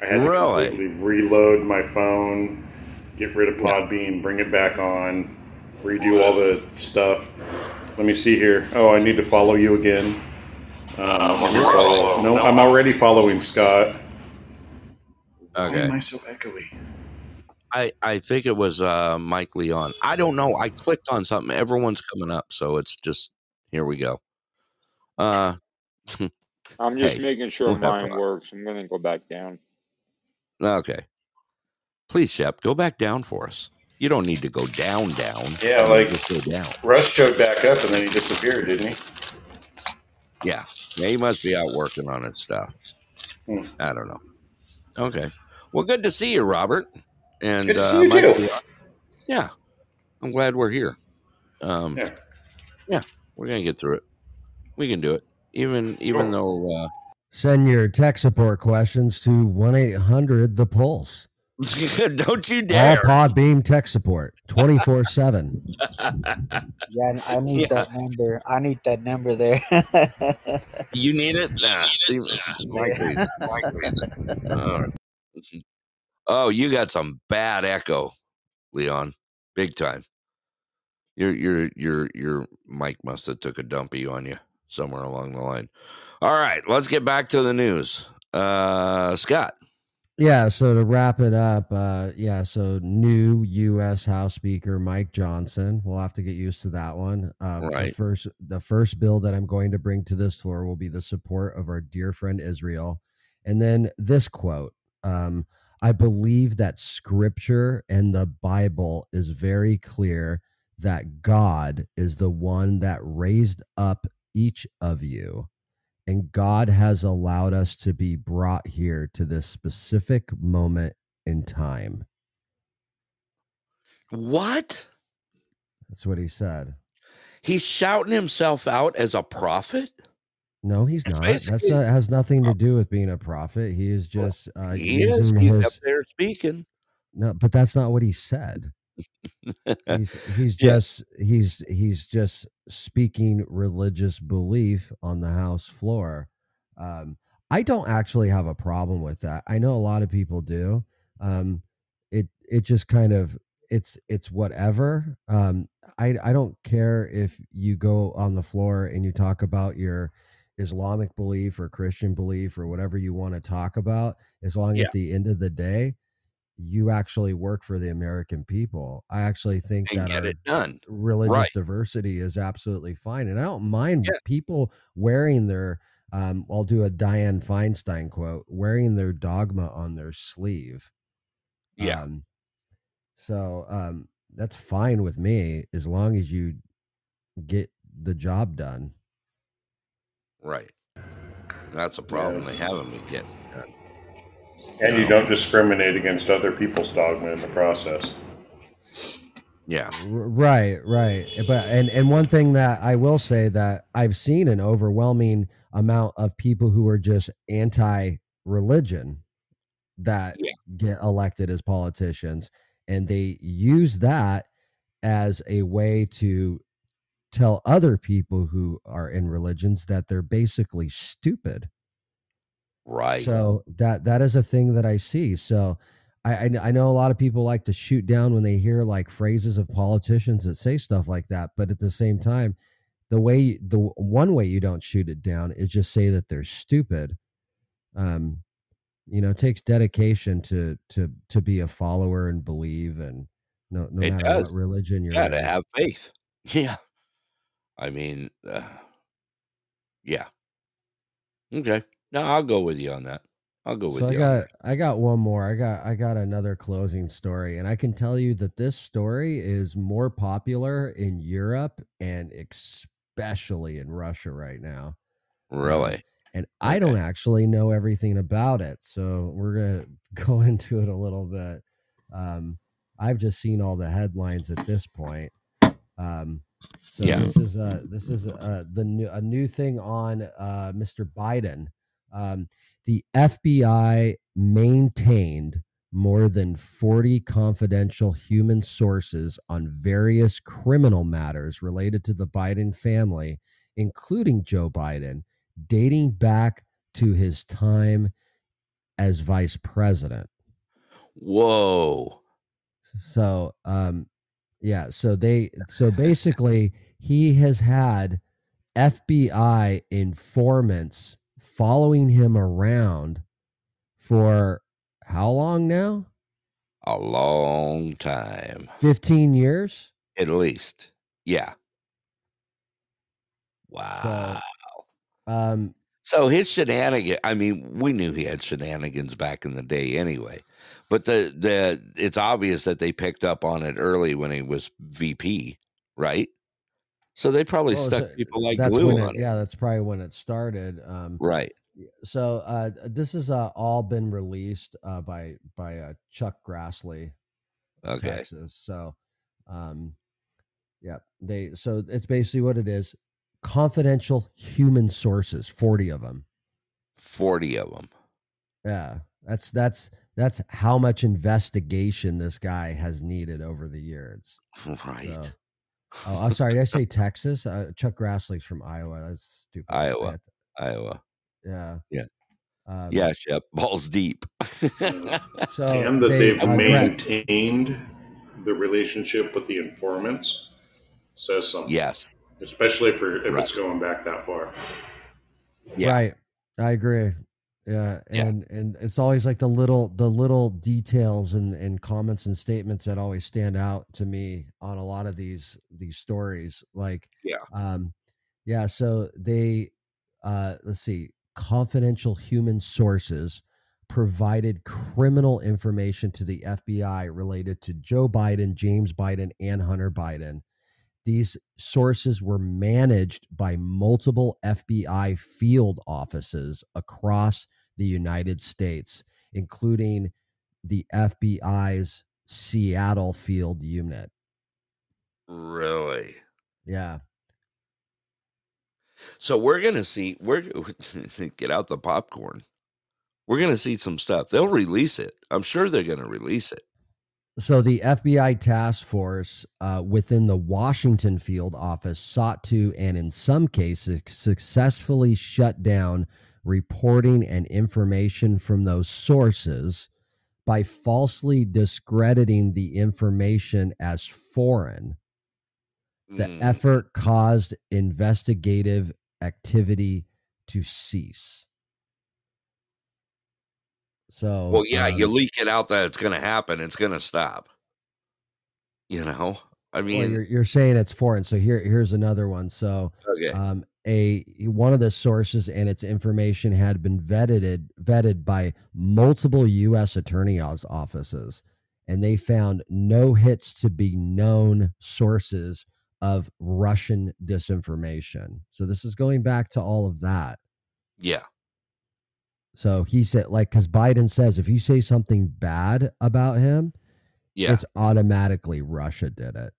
I had to completely reload my phone, get rid of Podbean, bring it back on, redo all the stuff. Let me see here. Oh, I need to follow you again. I'm already following Scott. Okay. Why am I so echoey? I think it was Mike Leon. I don't know. I clicked on something. Everyone's coming up, so it's just here we go. I'm just making sure mine works. I'm going to go back down. Okay. Please, Shep, go back down for us. You don't need to go down. Yeah, like Russ showed back up and then he disappeared, didn't he? Yeah, he must be out working on his stuff. I don't know. Okay. Well, good to see you, Robert. And good to see you too. Yeah, I'm glad we're here. Yeah, we're gonna get through it. We can do it, even though. Send your tech support questions to 1-800-THE-PULSE. Don't you dare! All Podbeam tech support 24/7. Yeah, I need that number. I need that number there. You need it? Nah. Likely. All right. Oh, you got some bad echo, Leon. Big time. Your mic must have took a dumpy on you somewhere along the line. All right, let's get back to the news. Scott. Yeah, so to wrap it up, so new U.S. House Speaker Mike Johnson. We'll have to get used to that one. Right. The first bill that I'm going to bring to this floor will be the support of our dear friend Israel. And then this quote, I believe that scripture and the Bible is very clear that God is the one that raised up each of you, and God has allowed us to be brought here to this specific moment in time. What? That's what he said. He's shouting himself out as a prophet? No, he's not. That has nothing to do with being a prophet. He is just using his. He's up there speaking. No, but that's not what he said. he's just speaking religious belief on the House floor. I don't actually have a problem with that. I know a lot of people do. It just kind of it's whatever. I don't care if you go on the floor and you talk about your Islamic belief or Christian belief or whatever you want to talk about, as long as at the end of the day you actually work for the American people. I actually think that religious diversity is absolutely fine, and I don't mind people wearing their I'll do a Dianne Feinstein quote, wearing their dogma on their sleeve. So that's fine with me as long as you get the job done. Right. That's a problem. Yeah. They haven't been getting it done. And you don't discriminate against other people's dogma in the process. Yeah. Right. But and one thing that I will say that I've seen an overwhelming amount of people who are just anti-religion that get elected as politicians, and they use that as a way to tell other people who are in religions that they're basically stupid. Right. So that is a thing that I see. So I know a lot of people like to shoot down when they hear like phrases of politicians that say stuff like that. But at the same time, the one way you don't shoot it down is just say that they're stupid. You know, it takes dedication to be a follower and believe, and no matter what religion you're in. To have faith. Yeah. I mean, yeah. Okay. No, I'll go with you on that. I got one more. I got another closing story, and I can tell you that this story is more popular in Europe and especially in Russia right now. Really? And I don't actually know everything about it, so we're gonna go into it a little bit. I've just seen all the headlines at this point. This is a new thing on Mr. Biden. The FBI maintained more than 40 confidential human sources on various criminal matters related to the Biden family, including Joe Biden, dating back to his time as vice president. Whoa. So, basically he has had FBI informants following him around for how long now? A long time. 15 years? At least. Yeah. Wow. So, his shenanigans, I mean, we knew he had shenanigans back in the day anyway, but it's obvious that they picked up on it early when he was VP, right? So they probably stuck people like glue on it. Yeah, that's probably when it started. Right. So this has all been released by Chuck Grassley, of Texas. So, it's basically what it is: confidential human sources, 40 of them. Yeah, that's how much investigation this guy has needed over the years. Right. So, oh, I'm sorry. Did I say Texas? Chuck Grassley's from Iowa. That's stupid. Iowa. Yeah. Yeah. Balls deep. So and that they've maintained the relationship with the informants says something. Yes. Especially if it's going back that far. Yeah. Right. I agree. Yeah. And it's always like the little details and comments and statements that always stand out to me on a lot of these stories. Like, so they, let's see, confidential human sources provided criminal information to the FBI related to Joe Biden, James Biden, and Hunter Biden. These sources were managed by multiple FBI field offices across the United States, including the FBI's Seattle field unit. Really? Yeah. So we're going to see, get out the popcorn. We're going to see some stuff. They'll release it. I'm sure they're going to release it. So the FBI task force within the Washington field office sought to, and in some cases, successfully shut down reporting and information from those sources by falsely discrediting the information as foreign. The effort caused investigative activity to cease. So, you leak it out that it's going to happen. It's going to stop, you know, I mean, well, you're saying it's foreign. So here's another one. So, one of the sources and its information had been vetted by multiple U.S. attorney's offices and they found no hits to be known sources of Russian disinformation. So this is going back to all of that. Yeah. So he said, like, because Biden says, if you say something bad about him, yeah, it's automatically Russia did it.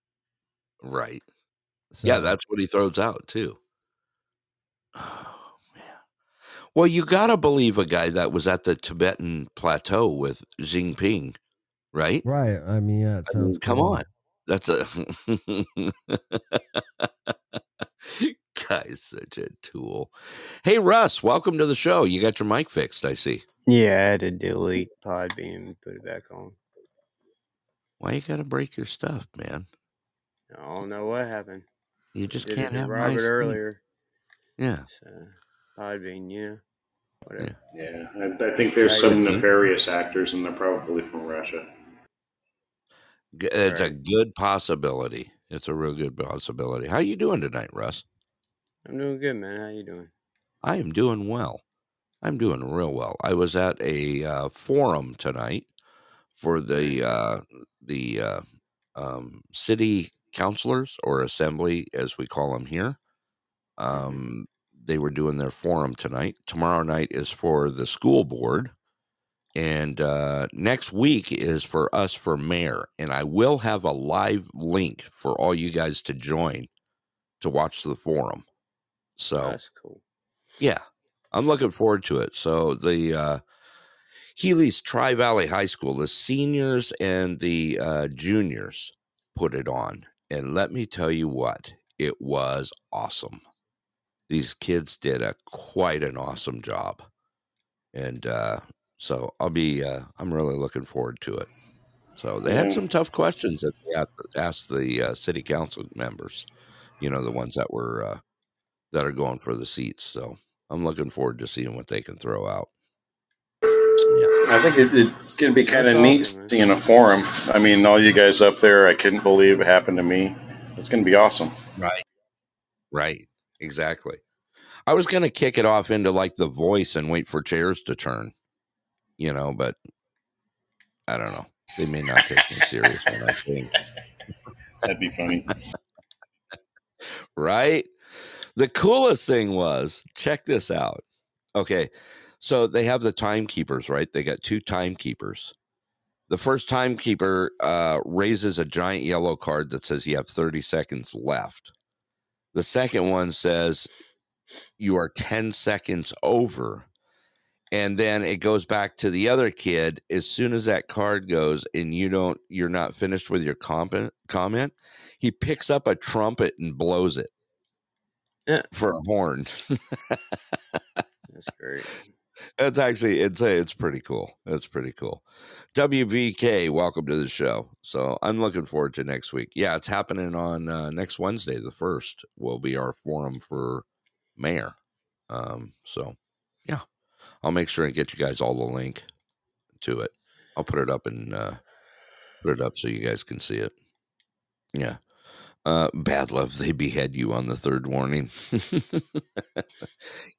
Right. So, yeah, that's what he throws out, too. Oh, man. Well, you got to believe a guy that was at the Tibetan plateau with Xi Jinping, right? Right. I mean, yeah, it sounds come on. That's a... Guy's such a tool. Hey, Russ, welcome to the show. You got your mic fixed, I see. Yeah, I had to delete Podbean and put it back on. Why you got to break your stuff, man? I don't know what happened. You just can't have Robert nice earlier. Thing. Yeah. So, Podbean, yeah. Whatever. Yeah, yeah. I think there's some nefarious actors, and they're probably from Russia. It's a good possibility. It's a real good possibility. How you doing tonight, Russ? I'm doing good, man. How you doing? I am doing well. I'm doing real well. I was at a forum tonight for the city councilors or assembly, as we call them here. They were doing their forum tonight. Tomorrow night is for the school board. And next week is for us for mayor. And I will have a live link for all you guys to join to watch the forum. So that's cool. Yeah, I'm looking forward to it. So the Healy's Tri-Valley High School, the seniors and the juniors put it on. And let me tell you what, it was awesome. These kids did quite an awesome job. And so I'll be, I'm really looking forward to it. So they had some tough questions that they asked the city council members, you know, the ones that were, that are going for the seats. So I'm looking forward to seeing what they can throw out. Yeah. I think it's going to be kind of neat seeing a forum. I mean, all you guys up there, I couldn't believe it happened to me. It's going to be awesome. Right. Right. Exactly. I was going to kick it off into like The Voice and wait for chairs to turn, you know, but I don't know. They may not take me serious on that thing. That'd be funny. Right. The coolest thing was, check this out. Okay. So they have the timekeepers, right? They got two timekeepers. The first timekeeper raises a giant yellow card that says you have 30 seconds left. The second one says you are 10 seconds over. And then it goes back to the other kid. As soon as that card goes and you're not finished with your comment, he picks up a trumpet and blows it. Yeah. For a horn. That's great. That's actually, it's pretty cool. That's pretty cool. WVK, welcome to the show. So I'm looking forward to next week. Yeah, it's happening on next Wednesday, the 1st, will be our forum for mayor. So, yeah, I'll make sure and get you guys all the link to it. I'll put it up and so you guys can see it. Yeah. Bad love, they behead you on the third warning.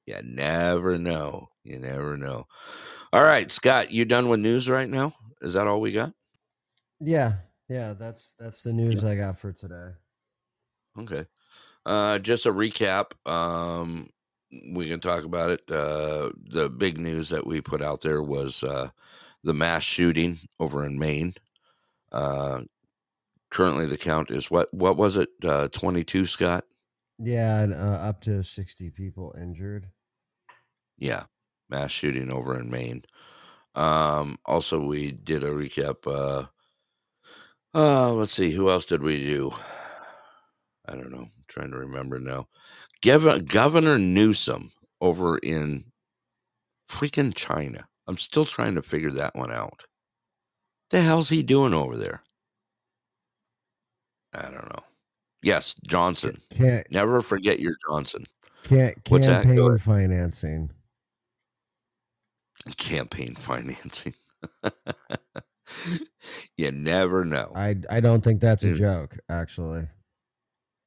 You never know. You never know. All right, Scott, you done with news right now? Is that all we got? Yeah. Yeah, that's the news I got for today. Okay. Just a recap. We can talk about it. The big news that we put out there was the mass shooting over in Maine. Currently, the count is what was it? 22, Scott? Yeah, and up to 60 people injured. Yeah, mass shooting over in Maine. Also, we did a recap. Let's see, who else did we do? I don't know. I'm trying to remember now. Governor Newsom over in freaking China. I'm still trying to figure that one out. The hell's he doing over there? I don't know. Yes, Johnson. Never forget your Johnson. What's that? Campaign financing. Campaign financing. You never know. I don't think that's a joke, actually.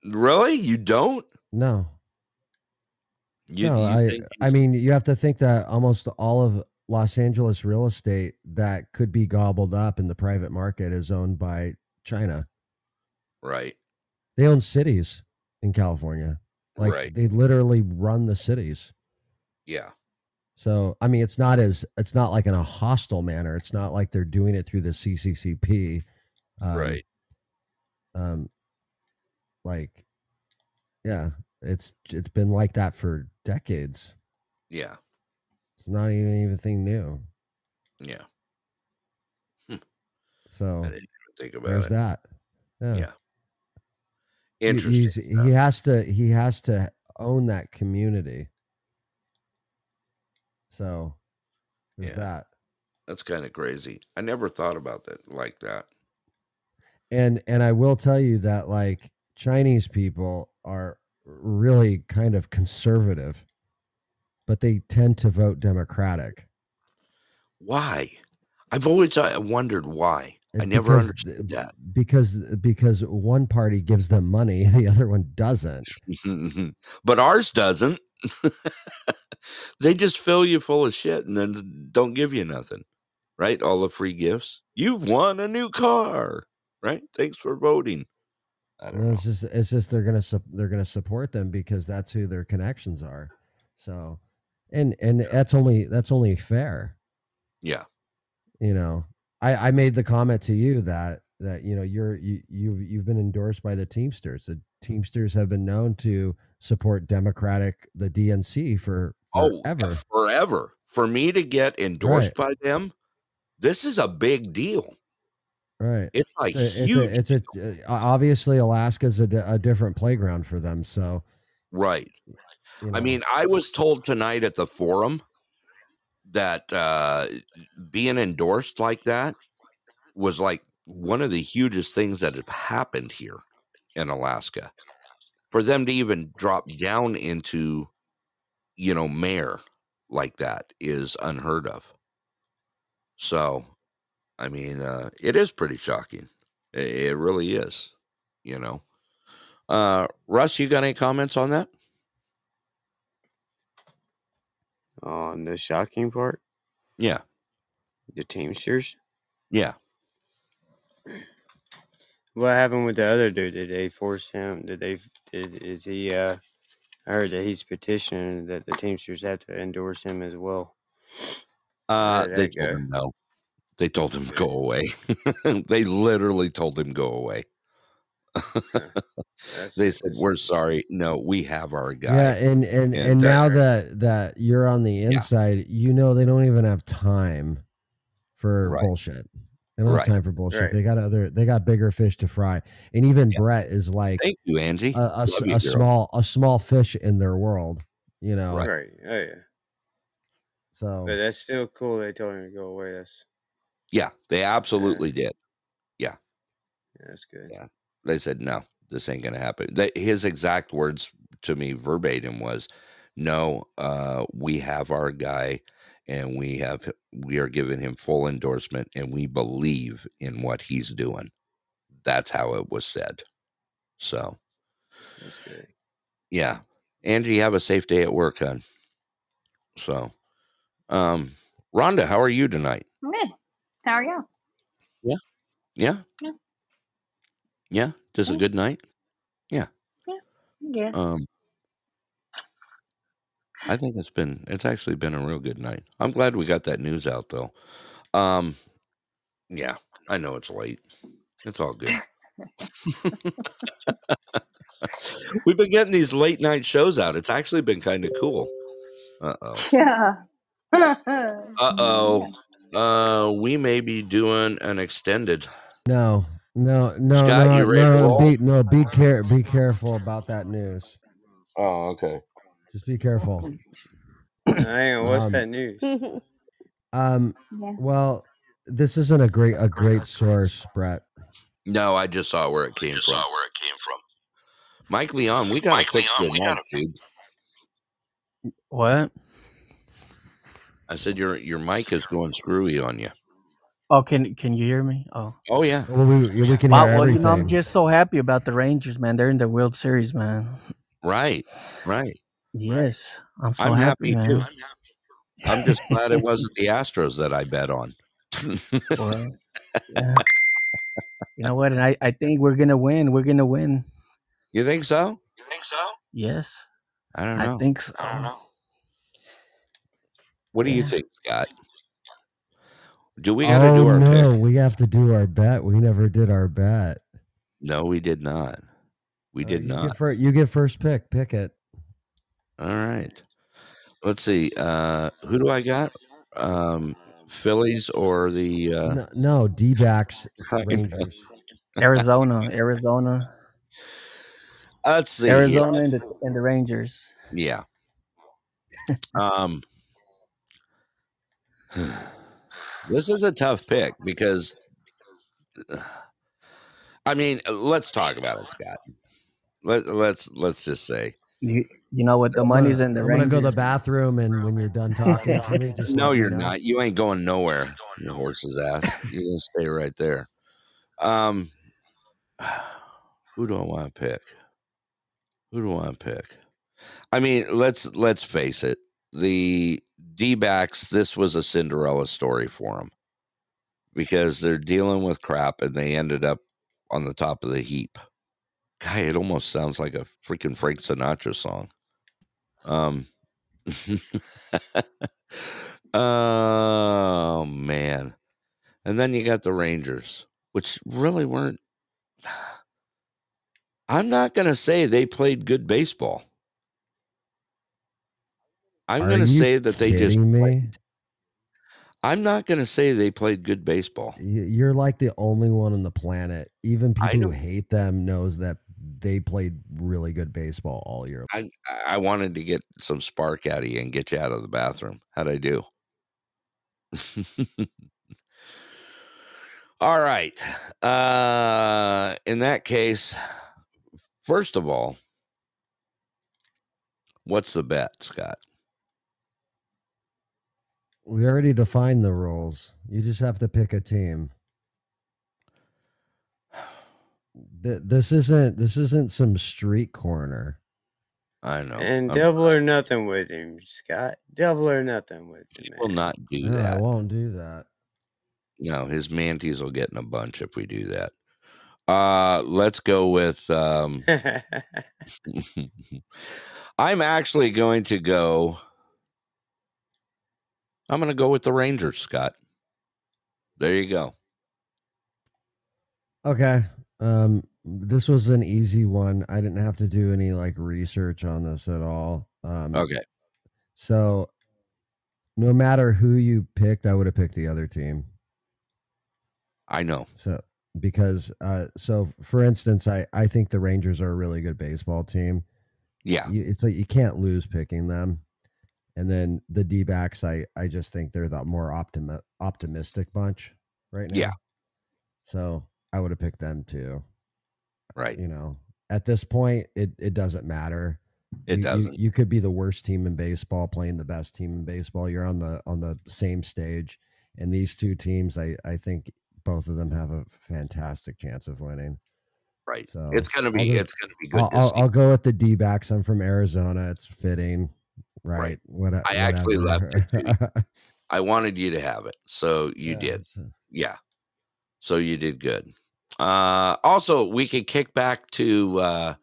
Really? You don't? No. You think you mean, you have to think that almost all of Los Angeles real estate that could be gobbled up in the private market is owned by China. Right. They own cities in California. Like right. They literally run the cities. Yeah. So, I mean, it's not like in a hostile manner. It's not like they're doing it through the CCCP. Right. Like, yeah, it's been like that for decades. Yeah. It's not even anything new. Yeah. Hm. So I didn't even think about there's it. That. Yeah. Yeah. Interesting. He has to own that community. So there's that. That's kind of crazy. I never thought about that like that. And I will tell you that like Chinese people are really kind of conservative, but they tend to vote Democratic. Why? I've always wondered why. I never understood that. Because one party gives them money, the other one doesn't. But ours doesn't. They just fill you full of shit and then don't give you nothing, right? All the free gifts. You've won a new car, right? Thanks for voting. I don't know. It's just they're gonna support them because that's who their connections are. So, and that's only fair. Yeah, you know. I made the comment to you that you know you've been endorsed by the Teamsters. The Teamsters have been known to support the DNC for forever. Oh, forever. For me to get endorsed right. by them, this is a big deal. Right. It's like huge. It's obviously Alaska's a different playground for them. So right. You know. I mean, I was told tonight at the forum that being endorsed like that was like one of the hugest things that have happened here in Alaska for them to even drop down into, you know, mayor like that is unheard of. So, I mean, it is pretty shocking. It really is, you know. Russ, you got any comments on that? On the shocking part? Yeah. The Teamsters? Yeah. What happened with the other dude? Did they force him? I heard that he's petitioning that the Teamsters have to endorse him as well. They told him no. They told him go away. They literally told him go away. They said we're sorry, no, we have our guy. Yeah, and now that you're on the inside, you know, they don't even have time for right. bullshit. They don't right. have time for bullshit. Right. They got bigger fish to fry. And even Brett is like, thank you, Angie, a small fish in their world, you know. Right. Oh yeah. So but that's still cool they told him to go away. That's yeah, they absolutely did. Yeah. Yeah, that's good. Yeah. They said, no, this ain't going to happen. His exact words to me verbatim was, no, we have our guy and we are giving him full endorsement and we believe in what he's doing. That's how it was said. So, that's good. Yeah. Angie, have a safe day at work, hon. So, Rhonda, how are you tonight? I'm good. How are you? Yeah. Yeah. Yeah. Yeah, just a good night. Yeah. Yeah. I think it's actually been a real good night. I'm glad we got that news out though. Yeah, I know it's late. It's all good. We've been getting these late night shows out. It's actually been kind of cool. Uh-oh. Yeah. Uh-oh. We may be doing an extended. No, Scott, be careful about that news. Oh, okay. Just be careful. Hang on, what's that news? Well, this isn't a great source, Brett. No, I just saw where it came from. Mike Leon, we got a dude. What? I said your mic is going screwy on you. Oh, can you hear me? Oh yeah. Well, we can hear everything. You know, I'm just so happy about the Rangers, man. They're in the World Series, man. Right. Yes, I'm so happy, man. Too. I'm just glad it wasn't the Astros that I bet on. Well, yeah. You know what? And I think we're going to win. We're going to win. You think so? Yes. I don't know. I think so. I don't know. What do you think, Scott? Do we got to do our bet? No, we have to do our bet. We never did our bet. No, we did not. We did not. You get first pick. Pick it. All right. Let's see. Who do I got? Phillies or the... No, D-backs. Rangers. Arizona. Let's see. Arizona and the Rangers. Yeah. This is a tough pick because... I mean, let's talk about it, Scott. Let's just say... You know what? The money's in the Rangers. I'm going to go to the bathroom, and when you're done talking to me, just no, you're not. You ain't going nowhere, your horse's ass. You're going to stay right there. Who do I want to pick? I mean, let's face it. The D-backs, this was a Cinderella story for them because they're dealing with crap, and they ended up on the top of the heap. Guy, it almost sounds like a freaking Frank Sinatra song. Oh, man. And then you got the Rangers, which really weren't. I'm not going to say they played good baseball. I'm going to say that they just. Played. I'm not going to say they played good baseball. You're like the only one on the planet. Even people who hate them knows that they played really good baseball all year. I wanted to get some spark out of you and get you out of the bathroom. How'd I do? All right. In that case, first of all, what's the bet, Scott? We already defined the rules. You just have to pick a team. This isn't some street corner. I know. And double or nothing with him, Scott. Double or nothing with him. Will not do that. I won't do that. No, his manties will get in a bunch if we do that. Let's go with. I'm actually going to go. I'm going to go with the Rangers, Scott. There you go. Okay. This was an easy one. I didn't have to do any research on this at all. Okay. So no matter who you picked, I would have picked the other team. I know. So because for instance, I think the Rangers are a really good baseball team. Yeah. It's like you can't lose picking them. And then the D-backs, I just think they're the more optimistic bunch right now. Yeah. So I would have picked them too. Right. You know, at this point, it doesn't matter. It doesn't. You could be the worst team in baseball playing the best team in baseball. You're on the same stage. And these two teams, I think both of them have a fantastic chance of winning. Right. So it's gonna be good. I'll go with the D-backs. I'm from Arizona. It's fitting. Right. I actually left it. I wanted you to have it. So you did. Yeah. So you did good. Also, we could kick back to,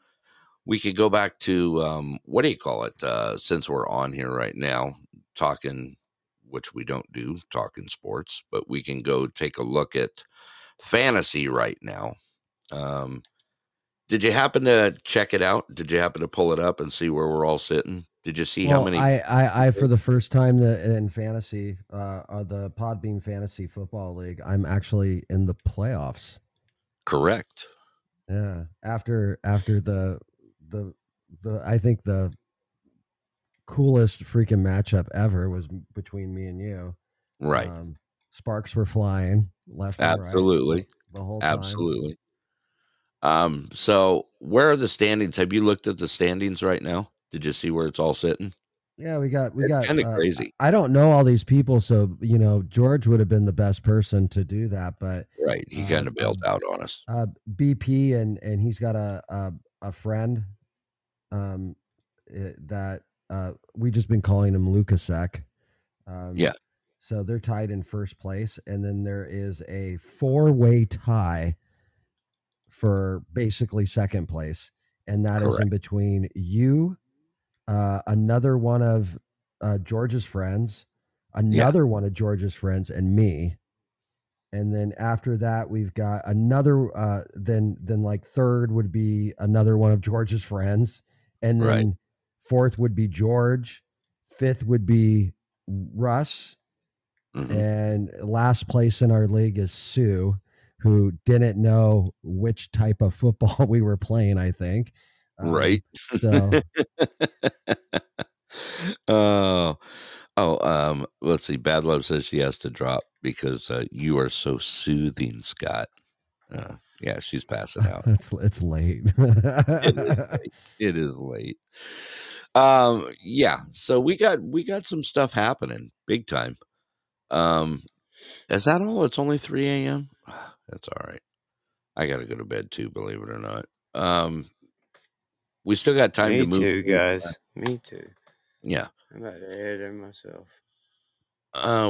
we could go back to, what do you call it? Since we're on here right now talking, which we don't do, talking sports, but we can go take a look at fantasy right now. Did you happen to check it out? Did you happen to pull it up and see where we're all sitting? Did you see how many? I for the first time in fantasy, the Podbean Fantasy Football League, I'm actually in the playoffs. Correct. Yeah. After the I think the coolest freaking matchup ever was between me and you. Right. Sparks were flying left and right. Absolutely. The whole time. Absolutely. So where are the standings? Have you looked at the standings right now? Did you see where it's all sitting? Yeah, we got kind of crazy. I don't know all these people, so George would have been the best person to do that, but right, he kind of bailed out on us. BP and he's got a friend that we just been calling him Lukasek. Yeah. So they're tied in first place. And then there is a 4-way tie for basically second place. And that Correct. Is in between you, another one of George's friends, another one of George's friends, and me. And then after that, we've got another, then like third would be another one of George's friends. And then right. fourth would be George. Fifth would be Russ. Mm-hmm. And last place in our league is Sue, who didn't know which type of football we were playing, I think. Right. So. Let's see. Bad Love says she has to drop because you are so soothing, Scott. Yeah, she's passing out. It's late. It is late. Yeah. So we got some stuff happening big time. Is that all? It's only 3 a.m. That's all right. I got to go to bed too, believe it or not. We still got time to move. Me too, guys. Me too. Yeah. I'm about to edit myself.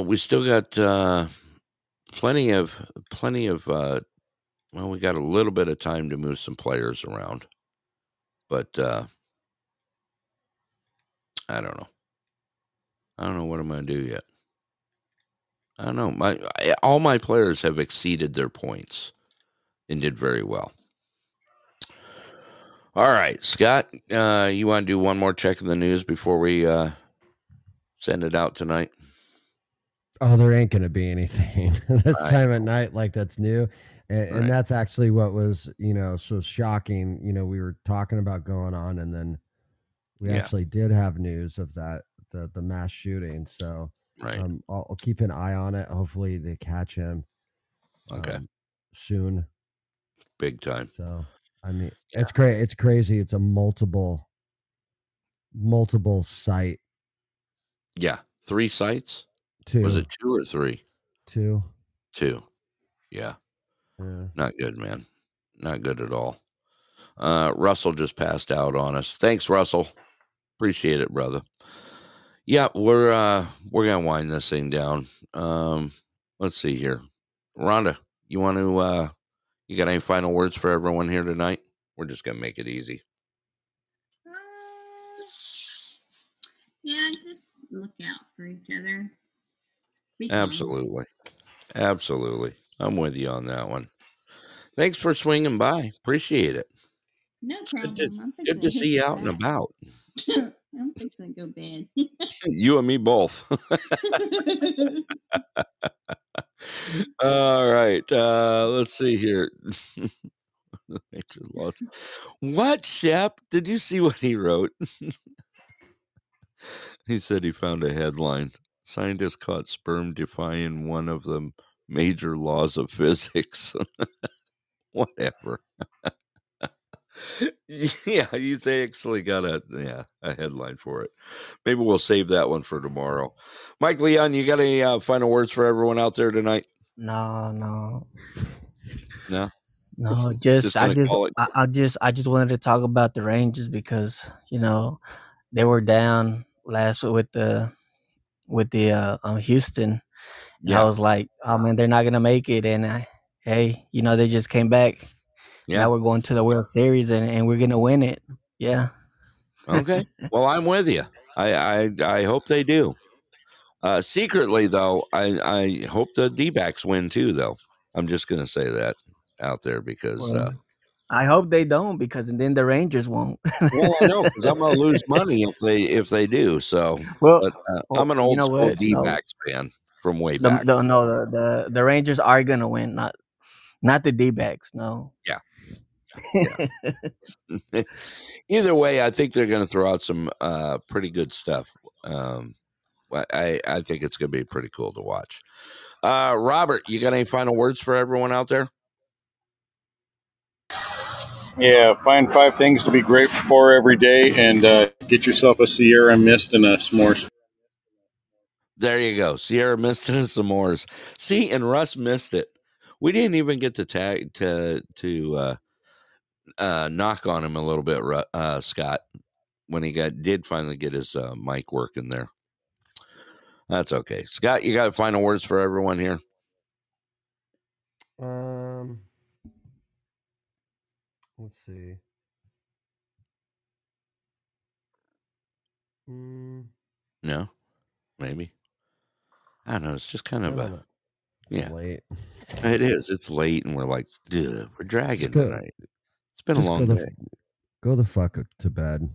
We still got plenty of. Well, we got a little bit of time to move some players around, but I don't know. I don't know what I'm going to do yet. I don't know. All my players have exceeded their points and did very well. All right, Scott, you want to do one more check in the news before we send it out tonight? Oh, there ain't going to be anything this time at night. Like, that's new. And, right. and that's actually what was, so shocking. We were talking about going on, and then we actually did have news of that, the mass shooting. So right. I'll keep an eye on it. Hopefully they catch him. Okay. Soon. Big time. So, it's great. It's crazy. It's a multiple site. Yeah. 3 sites. 2. Was it 2 or 3? 2. Yeah. Not good, man. Not good at all. Russell just passed out on us. Thanks, Russell. Appreciate it, brother. Yeah, we're gonna wind this thing down. Let's see here. Rhonda, you want to you got any final words for everyone here tonight? We're just gonna make it easy. Yeah, just look out for each other. Absolutely. I'm with you on that one. Thanks for swinging by. Appreciate it. No problem. Good to see you out and about. I'm fixing to go bad. You and me both. All right. Let's see here. What, Shep? Did you see what he wrote? He said he found a headline. Scientists caught sperm defying one of the major laws of physics. Whatever. Yeah, he's actually got a headline for it. Maybe we'll save that one for tomorrow. Mike Leon, you got any final words for everyone out there tonight? No. I just wanted to talk about the Rangers because they were down last with the Houston. Yeah. I was like, oh man, they're not gonna make it. And they just came back. Yeah. Now we're going to the World Series and we're gonna win it. Yeah. Okay. Well, I'm with you. I hope they do. Secretly though, I hope the D-backs win too. Though I'm just gonna say that out there because. I hope they don't, because then the Rangers won't. Well, I know, because I'm gonna lose money if they do. So, I'm an old school D-backs fan from way back. The Rangers are gonna win, not the D-backs. No. Yeah. Either way, I think they're gonna throw out some pretty good stuff. I think it's gonna be pretty cool to watch. Robert, you got any final words for everyone out there? Yeah, find 5 things to be grateful for every day and get yourself a Sierra Mist and a s'mores. There you go. Sierra Mist and a s'mores. See, and Russ missed it. We didn't even get to tag to knock on him a little bit, Scott, when he did finally get his mic working there. That's okay. Scott, you got final words for everyone here? Let's see. No, maybe. I don't know. It's just kind of a. It's late. It is. It's late, and we're like, dude, we're dragging tonight. It's been a long day. Go the fuck to bed.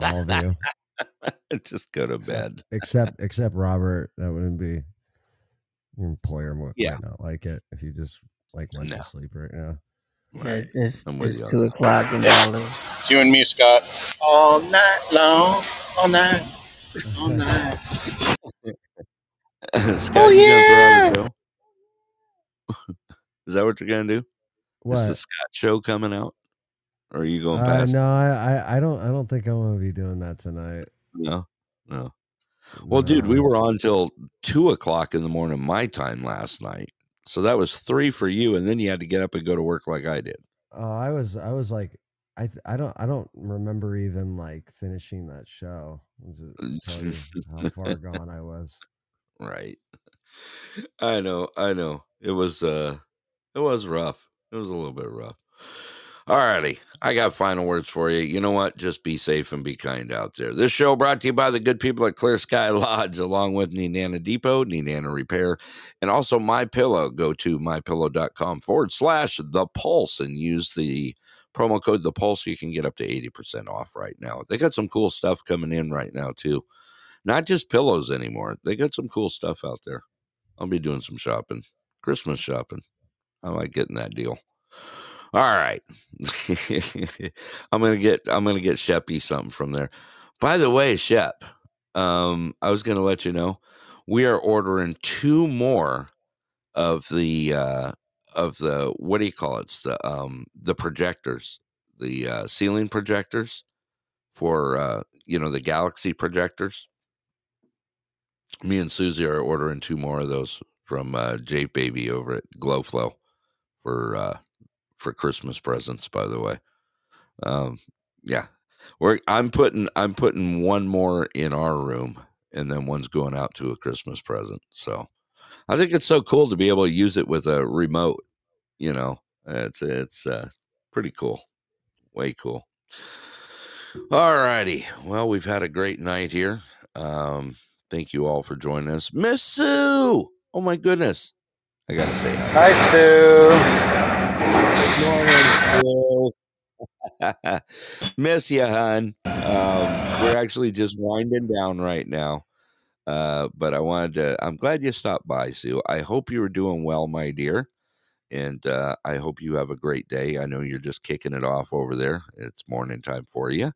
All of you. Just go to bed. Except Robert, that wouldn't be. Your employer might not like it if you just went to sleep right now. Right. Yeah, it's 2:00 in the morning. It's you and me, Scott. All night long, all night, all night. Scott, oh yeah. Is that what you're gonna do? What? Is the Scott show coming out? Or are you going past? No, I don't think I'm gonna be doing that tonight. No. Well, dude, we were on till 2:00 in the morning my time last night. So that was 3 for you, and then you had to get up and go to work like I did. Oh, I was like, I don't remember even finishing that show. I'll tell you how far gone I was. Right. I know. It was rough. It was a little bit rough. All righty. I got final words for you. You know what? Just be safe and be kind out there. This show brought to you by the good people at Clear Sky Lodge, along with Nenana Depot, Nenana Repair, and also MyPillow. Go to mypillow.com/The Pulse and use the promo code The Pulse. You can get up to 80% off right now. They got some cool stuff coming in right now, too. Not just pillows anymore. They got some cool stuff out there. I'll be doing some shopping, Christmas shopping. I like getting that deal. All right. I'm gonna get Sheppy something from there. By the way, Shep, I was gonna let you know we are ordering 2 more of the what do you call it? It's the projectors, the ceiling projectors for the Galaxy projectors. Me and Susie are ordering 2 more of those from Jake Baby over at Glowflow for Christmas presents, by the way. I'm putting 1 more in our room, and then 1's going out to a Christmas present. So I think it's so cool to be able to use it with a remote. It's pretty cool. Way cool. All righty. Well, we've had a great night here. Thank you all for joining us. Miss Sue. Oh my goodness. I got to say hi. Hi, Sue. Miss you, hon. We're actually just winding down right now. But I'm glad you stopped by, Sue. I hope you were doing well, my dear. And I hope you have a great day. I know you're just kicking it off over there. It's morning time for you.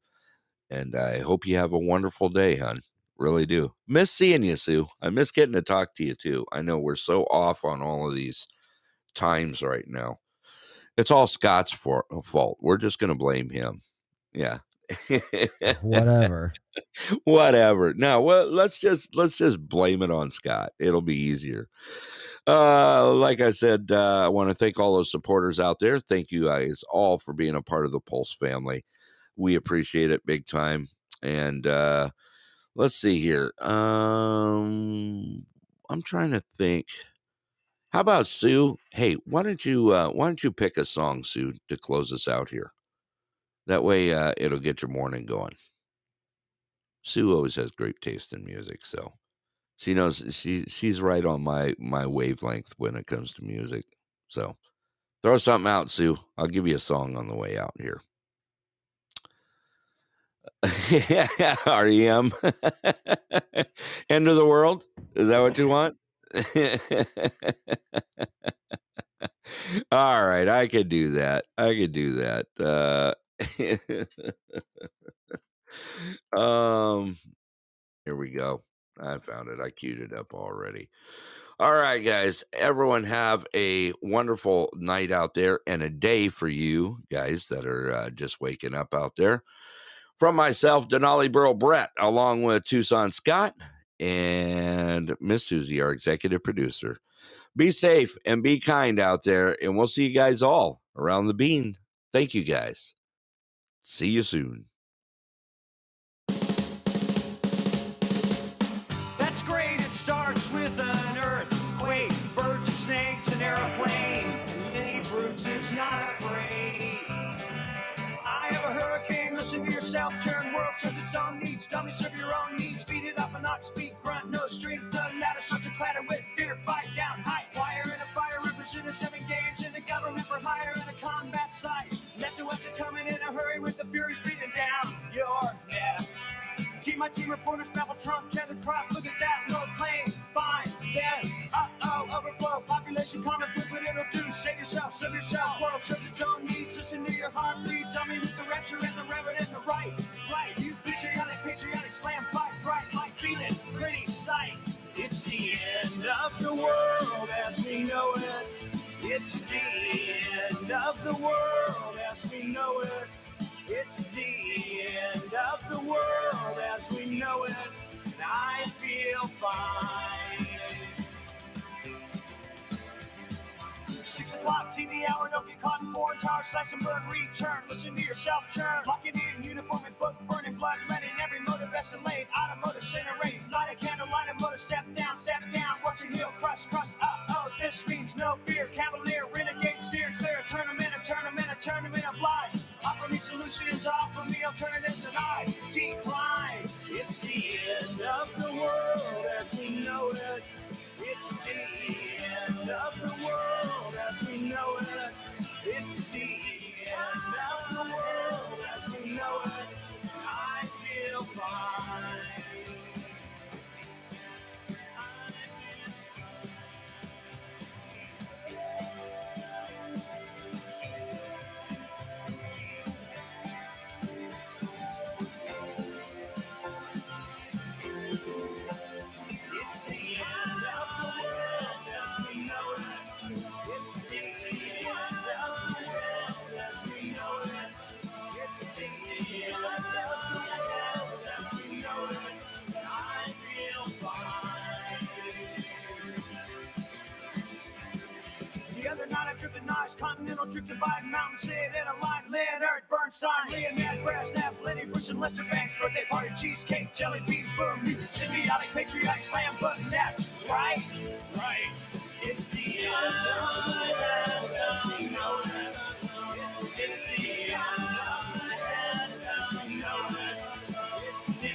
And I hope you have a wonderful day, hon. Really do. Miss seeing you, Sue. I miss getting to talk to you, too. I know we're so off on all of these times right now. It's all Scott's fault. We're just going to blame him. Yeah. Whatever. No, well, let's just blame it on Scott. It'll be easier. Like I said, I want to thank all those supporters out there. Thank you guys all for being a part of the Pulse family. We appreciate it big time. And let's see here. I'm trying to think. How about Sue? Hey, why don't you pick a song, Sue, to close us out here? That way, it'll get your morning going. Sue always has great taste in music, so she knows she's right on my wavelength when it comes to music. So throw something out, Sue. I'll give you a song on the way out here. R.E.M. End of the World. Is that what you want? All right, I could do that. Here we go. I found it. I queued it up already. All right, guys, everyone have a wonderful night out there and a day for you guys that are just waking up out there. From myself, Denali Brett, along with Tucson Scott and Miss Susie, our executive producer. Be safe and be kind out there, and we'll see you guys all around the bean. Thank you, guys. See you soon. Consider yourself, turn world, serves its own needs. Dummy, serve your own needs. Beat it up an ox, beat grunt, no strength. The ladder starts to clatter with fear, bite down, high wire in a fire, representatives have engaged in the government for hire in a combat site. Left to us are coming in a hurry with the furies beating down your neck. Team reporters babble Trump, tethered crop, look at that, no plane, fine, yes, uh-oh, overflow, population common, flip what it'll do, save yourself, serve yourself, world, serve its own needs, listen to your heartbeat, dummy with the rapture and the reverend and the right, you patriotic, slam, fight, right, like feeling, pretty sight, it's the end of the world as we know it, it's the end of the world as we know it. It's the end of the world as we know it, and I feel fine. 6 o'clock TV hour, don't get caught in foreign tower, slash and burn, return, listen to yourself churn. Locking in uniform and book, burning blood, letting every motive escalate, automotive centering. Light a candle, light a motor, step down, watch your heel crush, crush up. Oh, this means no fear, cavalier, renegade, steer clear, tournament of lies. Offer me solutions, offer me alternatives, and I decline. It's the end of the world as we know it. It's the end of the world as we know it. It's the end of the world as we know it. I feel fine. Continental drifted by mountain sit in a line, Leonard Bernstein, Leonard Brass, Nap, Lenny, Bruce, and Lester Banks, birthday party, cheesecake, jelly bean, boom, symbiotic, patriotic, slam button, that's right, it's the end of the world as we know it, it's the end of the world as we know it, it's the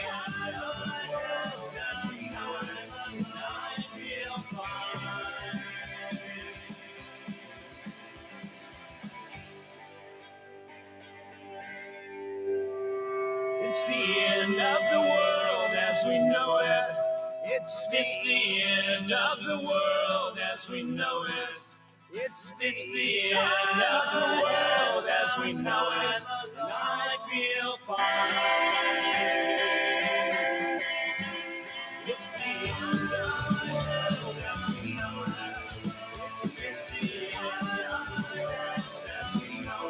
end of the world as we know it, I feel fine. It's the end of the world as we know it. It's the end of the world as we know it. It's the end of the world as we know it. And I feel fine. It's the end of the world as we know it. It's the end of the world as we know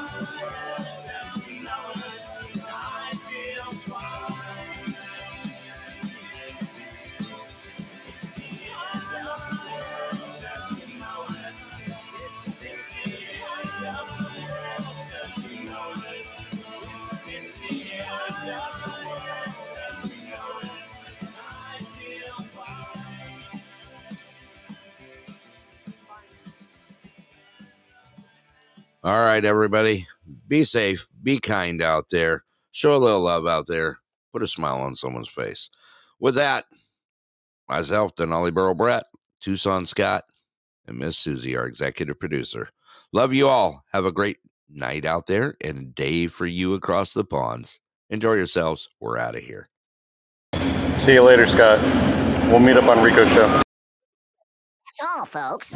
it. It's the end of the world. All right, everybody, be safe, be kind out there, show a little love out there, put a smile on someone's face. With that, myself, Denali Brett, Tucson Scott, and Miss Susie, our executive producer. Love you all. Have a great night out there and a day for you across the ponds. Enjoy yourselves. We're out of here. See you later, Scott. We'll meet up on Rico's show. That's all, folks.